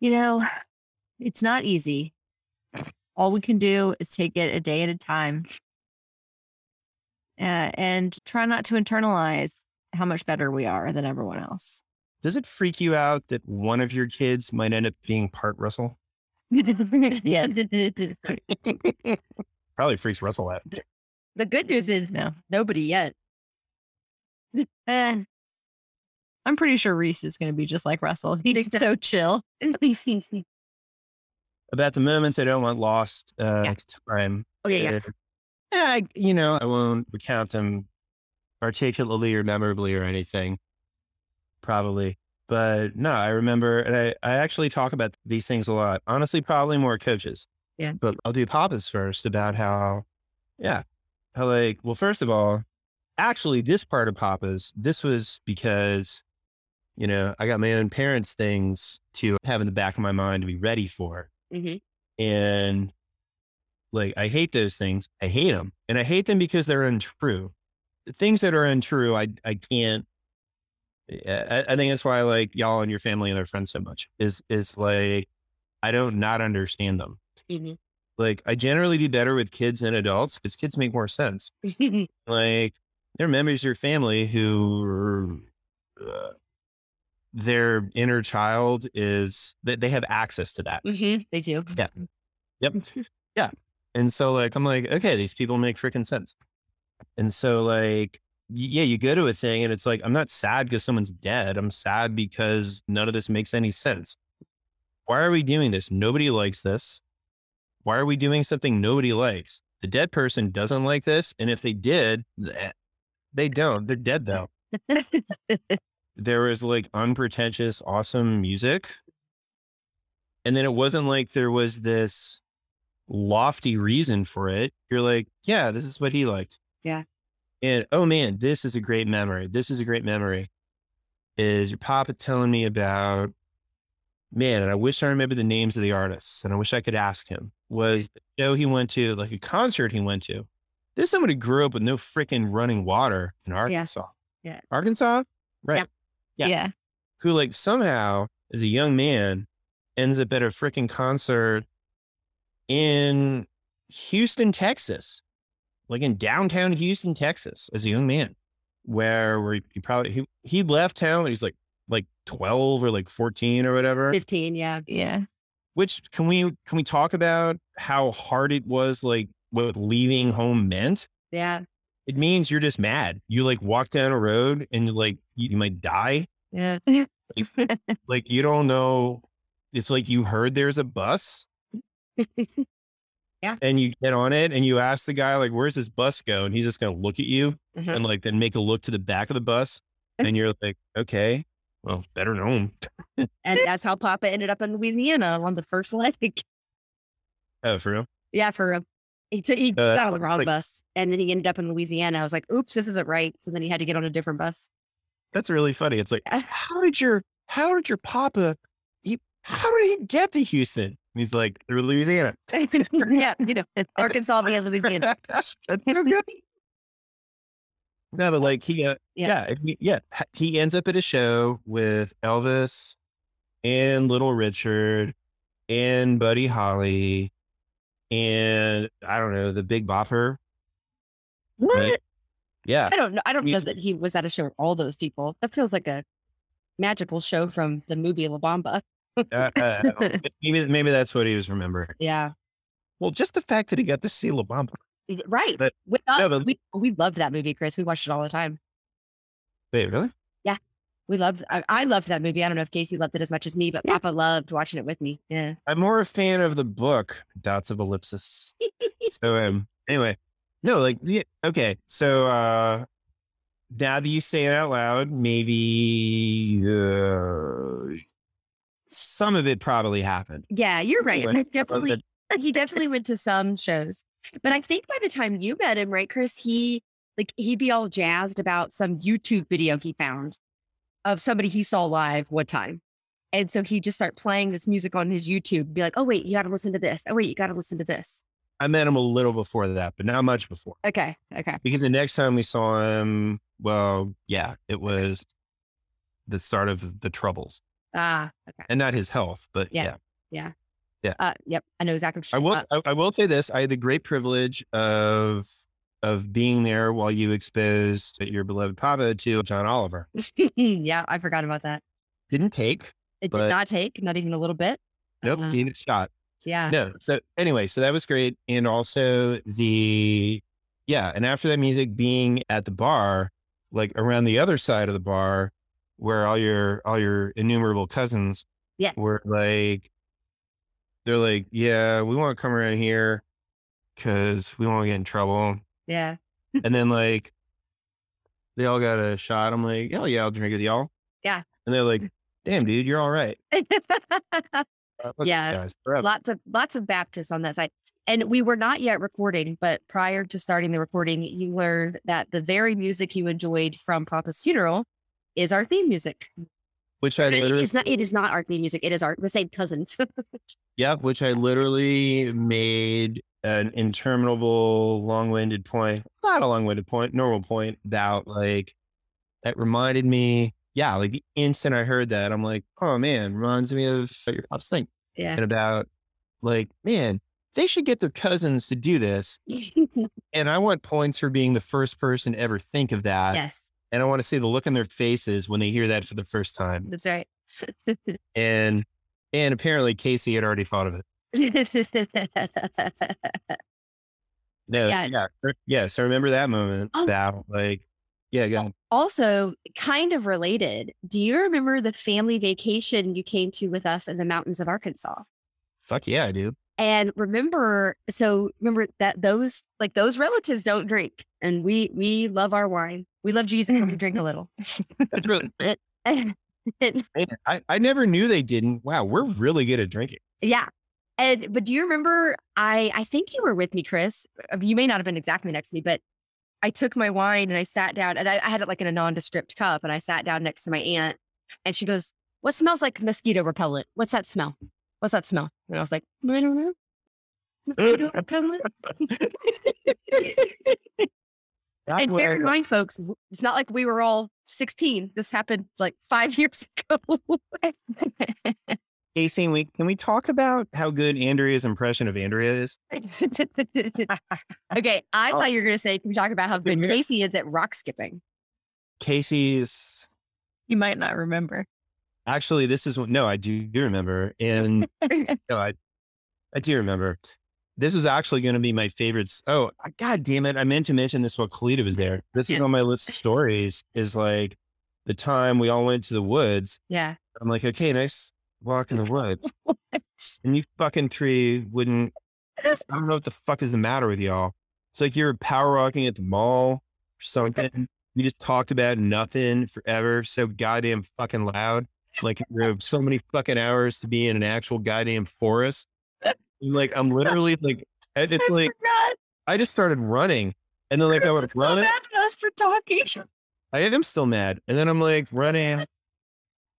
You know, it's not easy. All we can do is take it a day at a time. Uh, and try not to internalize how much better we are than everyone else. Does it freak you out that one of your kids might end up being part Russell? Yeah. Probably freaks Russell out. The good news is no, nobody yet. Uh, I'm pretty sure Reese is going to be just like Russell. He's so chill. About the moments I don't want lost uh, yeah. time. Okay, yeah. Uh, I, you know, I won't recount them articulately or memorably or anything, probably. But no, I remember, and I, I actually talk about these things a lot. Honestly, probably more coaches. Yeah. But I'll do Papa's first about how, yeah, how like, well, first of all, actually this part of Papa's, this was because, you know, I got my own parents' things to have in the back of my mind to be ready for. Mm-hmm. And like, I hate those things. I hate them. And I hate them because they're untrue. The things that are untrue, I I can't, I, I think that's why I like y'all and your family and their friends so much is, is like, I don't not understand them. Mm-hmm. Like, I generally do better with kids than adults because kids make more sense. Like, there are members of your family who uh, their inner child is, that they, they have access to that. Mm-hmm. They do. Yeah. Yep. Yeah. And so like, I'm like, okay, these people make freaking sense. And so like, yeah, you go to a thing and it's like, I'm not sad because someone's dead. I'm sad because none of this makes any sense. Why are we doing this? Nobody likes this. Why are we doing something nobody likes? The dead person doesn't like this. And if they did, they don't, they're dead though. There is like unpretentious, awesome music. And then it wasn't like there was this lofty reason for it. You're like, yeah, this is what he liked. Yeah. And oh man, this is a great memory. This is a great memory. Is your papa telling me about, man, and I wish I remember the names of the artists and I wish I could ask him, was a show he went to, like a concert he went to. There's somebody who grew up with no freaking running water in Arkansas. Yeah. yeah. Arkansas? Right. Yeah. yeah. Yeah. Who like somehow as a young man ends up at a freaking concert in Houston, Texas, like in downtown Houston, Texas, as a young man, where where he probably he, he left town when he's like like twelve or like fourteen or whatever. Fifteen, yeah, yeah. Which can we can we talk about how hard it was, like what leaving home meant? Yeah, it means you're just mad. You like walk down a road and like you, you might die. Yeah, like, like you don't know. It's like you heard there's a bus. Yeah. And you get on it and you ask the guy, like, where's this bus go? And he's just going to look at you mm-hmm. and like, then make a look to the back of the bus. And you're like, okay, well, better known. And that's how Papa ended up in Louisiana on the first leg. Oh, for real? Yeah, for real. He, took, he uh, got on the wrong like, bus and then he ended up in Louisiana. I was like, oops, this isn't right. So then he had to get on a different bus. That's really funny. It's like, how did your, how did your Papa, he, how did he get to Houston? And he's like, through Louisiana. Yeah, you know, Arkansas via Louisiana. No, but like he, uh, yeah. yeah, yeah, he ends up at a show with Elvis and Little Richard and Buddy Holly and I don't know, the Big Bopper. What? Right? Yeah. I don't know. I don't know that he was at a show with all those people. That feels like a magical show from the movie La Bamba. uh, uh, maybe maybe that's what he was remembering. Yeah. Well, just the fact that he got to see La Bamba. Right. But, us, no, but, we we loved that movie, Chris. We watched it all the time. Wait, really? Yeah. we loved, I, I loved that movie. I don't know if Casey loved it as much as me, but yeah. Papa loved watching it with me. Yeah. I'm more a fan of the book, Dots of Ellipsis. so um, anyway, no, like, yeah, okay. So uh, now that you say it out loud, maybe uh, some of it probably happened. Yeah, you're right. Anyway, definitely, he definitely went to some shows. But I think by the time you met him, right, Chris, he, like, he'd be all jazzed about some YouTube video he found of somebody he saw live one time. And so he'd just start playing this music on his YouTube and be like, oh, wait, you got to listen to this. Oh, wait, you got to listen to this. I met him a little before that, but not much before. Okay. Okay. Because the next time we saw him, well, yeah, it was the start of the Troubles. Ah, okay. And not his health, but yeah. Yeah. Yeah. Yeah. Uh, yep. I know exactly what you're talking about. I will, I, I will say this. I had the great privilege of of being there while you exposed your beloved Papa to John Oliver. Yeah, I forgot about that. Didn't take. It but, did not take, not even a little bit. Nope, uh, didn't shot. Yeah. No. So anyway, so that was great. And also the, yeah. And after that music, being at the bar, like around the other side of the bar where all your, all your innumerable cousins yeah. were like, they're like, yeah, we want to come around here because we want to get in trouble. Yeah. And then like, they all got a shot. I'm like, oh yeah, I'll drink with y'all. Yeah. And they're like, damn dude, you're all right. uh, yeah. Lots of, lots of Baptists on that side. And we were not yet recording, but prior to starting the recording, you learned that the very music you enjoyed from Papa's funeral is our theme music. Which I literally. It is not, it is not our theme music. It is our, the same cousins. Yeah. Which I literally made an interminable, long-winded point, not a long-winded point, normal point that like, that reminded me, yeah, like the instant I heard that, I'm like, oh man, reminds me of your pop's thing. Yeah. And about like, man, they should get their cousins to do this. And I want points for being the first person to ever think of that. Yes. And I want to see the look on their faces when they hear that for the first time. That's right. and, and apparently Casey had already thought of it. no, yeah. yeah, yeah. So remember that moment. Oh. That like, yeah, yeah. Also, kind of related. Do you remember the family vacation you came to with us in the mountains of Arkansas? Fuck yeah, I do. And remember, so remember that those like those relatives don't drink, and we we love our wine. We love Jesus, and we drink a little. That's really it. I I never knew they didn't. Wow, we're really good at drinking. Yeah. And, but do you remember, I, I think you were with me, Chris, you may not have been exactly next to me, but I took my wine and I sat down and I, I had it like in a nondescript cup and I sat down next to my aunt and she goes, what smells like mosquito repellent? What's that smell? What's that smell? And I was like, I don't know. Mosquito repellent. And bear in mind, folks, it's not like we were all sixteen. This happened like five years ago. Casey, we, can we talk about how good Andrea's impression of Andrea is? Okay, I thought you were going to say, can we talk about how good Casey is at rock skipping? Casey's... You might not remember. Actually, this is... No, I do remember. And no, I, I do remember. This is actually going to be my favorite... Oh, God damn it. I meant to mention this while Kalita was there. This is on my list of stories is like the time we all went to the woods. Yeah. I'm like, okay, nice... walk in the woods and you fucking three wouldn't I don't know what the fuck is the matter with y'all. It's like you're power walking at the mall or something. You just talked about nothing forever, so goddamn fucking loud. Like you have so many fucking hours to be in an actual goddamn forest. And like I'm literally like it's like I, I just started running and then like I would run it. Us for talking. I am still mad. And then I'm like running.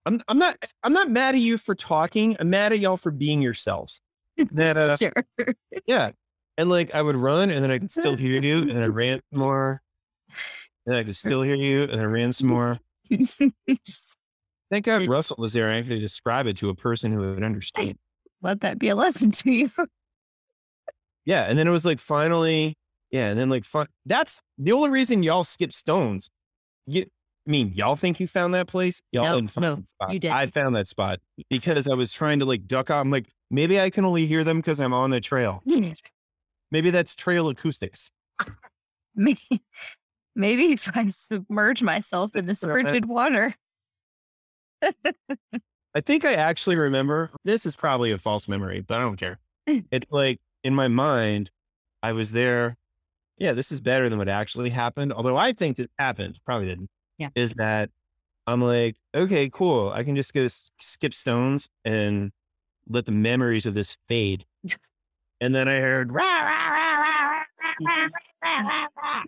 I'm I'm not I'm not mad at you for talking. I'm mad at y'all for being yourselves. That, uh, sure. Yeah. And like I would run and then I could still hear you and I ran more. And I could still hear you and I ran some more. Thank God Russell was there and I could describe it to a person who would understand. Let that be a lesson to you. Yeah. And then it was like finally, yeah, and then like fun that's the only reason y'all skip stones. You I mean, y'all think you found that place? Y'all no, didn't find no, that spot. You did. I found that spot because I was trying to like duck out. I'm like, maybe I can only hear them because I'm on the trail. Maybe that's trail acoustics. Maybe, maybe if I submerge myself in the sprinted water. I think I actually remember, this is probably a false memory, but I don't care. It's like in my mind, I was there. Yeah, this is better than what actually happened. Although I think it happened, probably didn't. Yeah. Is that I'm like, okay, cool. I can just go s- skip stones and let the memories of this fade. And then I heard, rah, rah, rah, rah, rah, rah, rah, rah.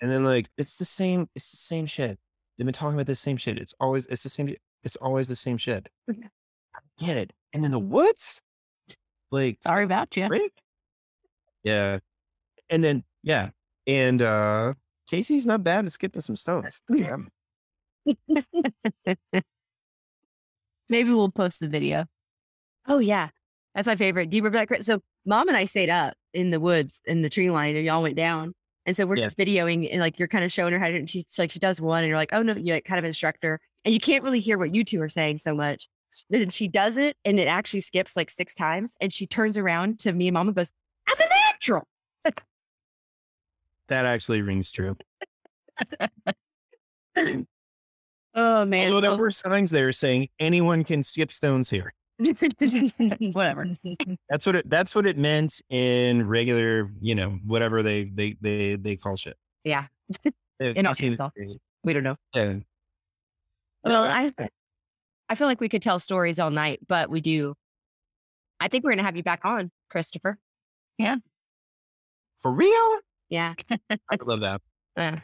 And then like, it's the same, it's the same shit. They've been talking about the same shit. It's always, it's the same, it's always the same shit. I get it. And in the woods, like, sorry about you. Rick? Yeah. And then, yeah. And uh, Casey's not bad at skipping some stones. Yeah. Maybe we'll post the video. Oh yeah, that's my favorite. Do you remember that? So Mom and I stayed up in the woods in the tree line, and y'all went down. And so we're yeah. just videoing, and like you're kind of showing her how to. And she's like, she does one, and you're like, oh no, you like kind of instruct her, and you can't really hear what you two are saying so much. Then she does it, and it actually skips like six times, and she turns around to me and Mom and goes, "I'm a natural." That actually rings true. Oh man! Although there were signs there saying anyone can skip stones here. Whatever. That's what it. That's what it meant in regular, you know, whatever they they they they call shit. Yeah. In Arkansas, we don't know. Yeah. Well, I I feel like we could tell stories all night, but we do. I think we're gonna have you back on, Christopher. Yeah. For real? Yeah. I love that. Yeah.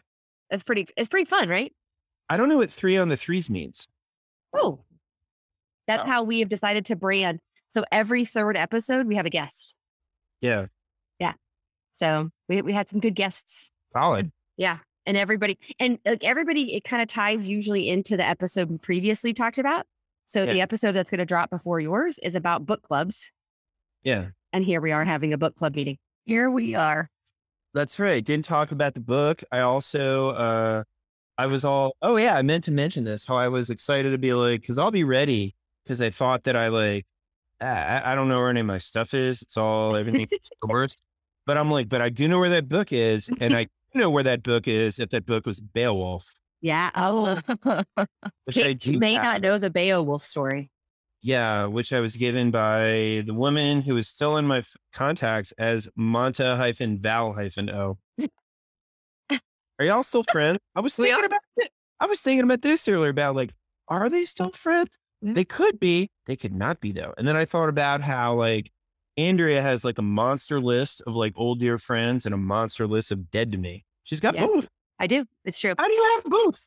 That's pretty. It's pretty fun, right? I don't know what three on the threes means. Oh, that's oh. how we have decided to brand. So every third episode, we have a guest. Yeah. Yeah. So we we had some good guests. Solid. Yeah. And everybody, and like everybody, it kind of ties usually into the episode we previously talked about. So yeah. The episode that's going to drop before yours is about book clubs. Yeah. And here we are having a book club meeting. Here we are. That's right. Didn't talk about the book. I also, uh, I was all, oh yeah, I meant to mention this, how I was excited to be like, cause I'll be ready. Cause I thought that I like, ah, I, I don't know where any of my stuff is. It's all everything. But I'm like, but I do know where that book is. And I do know where that book is. If that book was Beowulf. Yeah. Oh, which I do you may have. Not know the Beowulf story. Yeah. Which I was given by the woman who is still in my f- contacts as Monta hyphen Val hyphen O. Are y'all still friends? I was thinking about it. I was thinking about this earlier about like, are they still friends? Mm-hmm. They could be, they could not be though. And then I thought about how like Andrea has like a monster list of like old dear friends and a monster list of dead to me. She's got yeah, both. I do. It's true. How do you have both?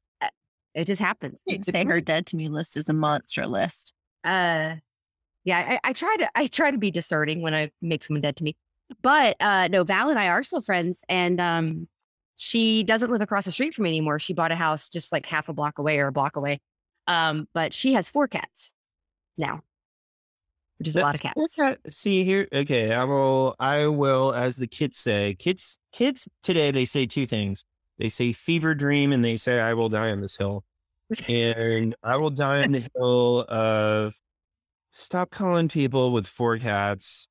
It just happens. It's say her dead to me list is a monster list. Uh, yeah, I, I try to, I try to be discerning when I make someone dead to me, but uh, no, Val and I are still friends. And, um, she doesn't live across the street from me anymore. She bought a house just like half a block away or a block away. Um, but she has four cats now, which is that, a lot of cats. That, see here. Okay. I will, I will, as the kids say, kids, kids today, they say two things. They say fever dream and they say, I will die on this hill. And I will die on the hill of stop calling people with four cats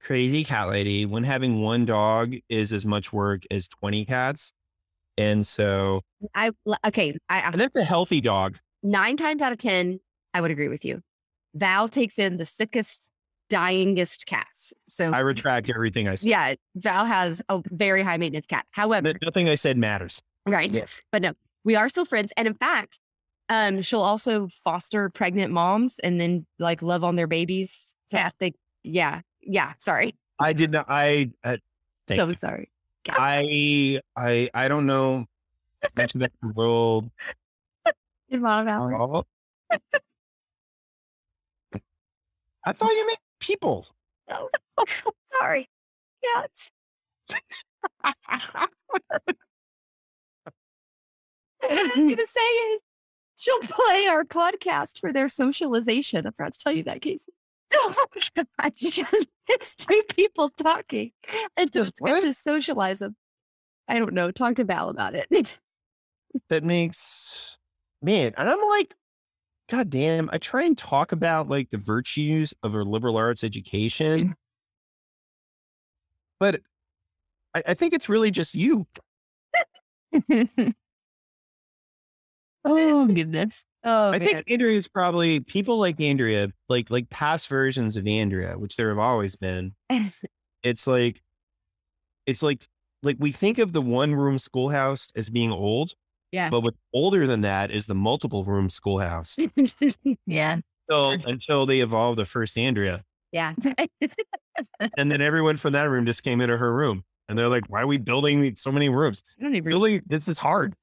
crazy cat lady when having one dog is as much work as twenty cats. And so I, okay. I, I and that's a healthy dog. Nine times out of ten, I would agree with you. Val takes in the sickest, dyingest cats. So I retract everything I said. Yeah. Val has a very high maintenance cat. However, nothing I said matters. Right. Yes. But no, we are still friends. And in fact, um, she'll also foster pregnant moms and then like love on their babies. So yeah. I think, yeah. Yeah, sorry. I did not. I. Uh, thank so you. Sorry. God. I. I. I don't know much about the world. In Montreal. I thought you meant people. Oh, sorry. Cats. What I was going to say is, she'll play our podcast for their socialization. I forgot to tell you that, Casey. It's two people talking. It's good to socialize them. I don't know. Talk to Val about it. That makes man. And I'm like, God damn, I try and talk about like the virtues of a liberal arts education. But I, I think it's really just you. Oh, goodness. Oh, I man. think Andrea is probably people like Andrea, like, like past versions of Andrea, which there have always been. It's like, it's like, like we think of the one room schoolhouse as being old. Yeah. But what's older than that is the multiple room schoolhouse. Yeah. So, until they evolved the first Andrea. Yeah. And then everyone from that room just came into her room. And they're like, why are we building so many rooms? You don't even really, this is hard.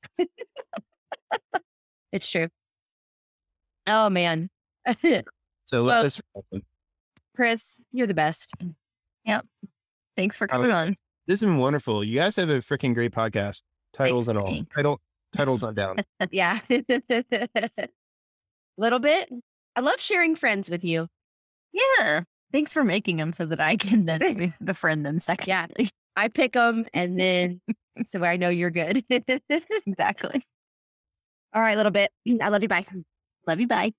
It's true. Oh, man. So well, let this happen. Chris, you're the best. Yep. Thanks for coming on. This has been wonderful. You guys have a freaking great podcast. Titles Thanks. and all. Title, titles on down. Yeah. Little bit. I love sharing friends with you. Yeah. Thanks for making them so that I can then befriend them secondly. Yeah. I pick them and then so I know you're good. Exactly. All right, little bit. I love you. Bye. Love you. Bye.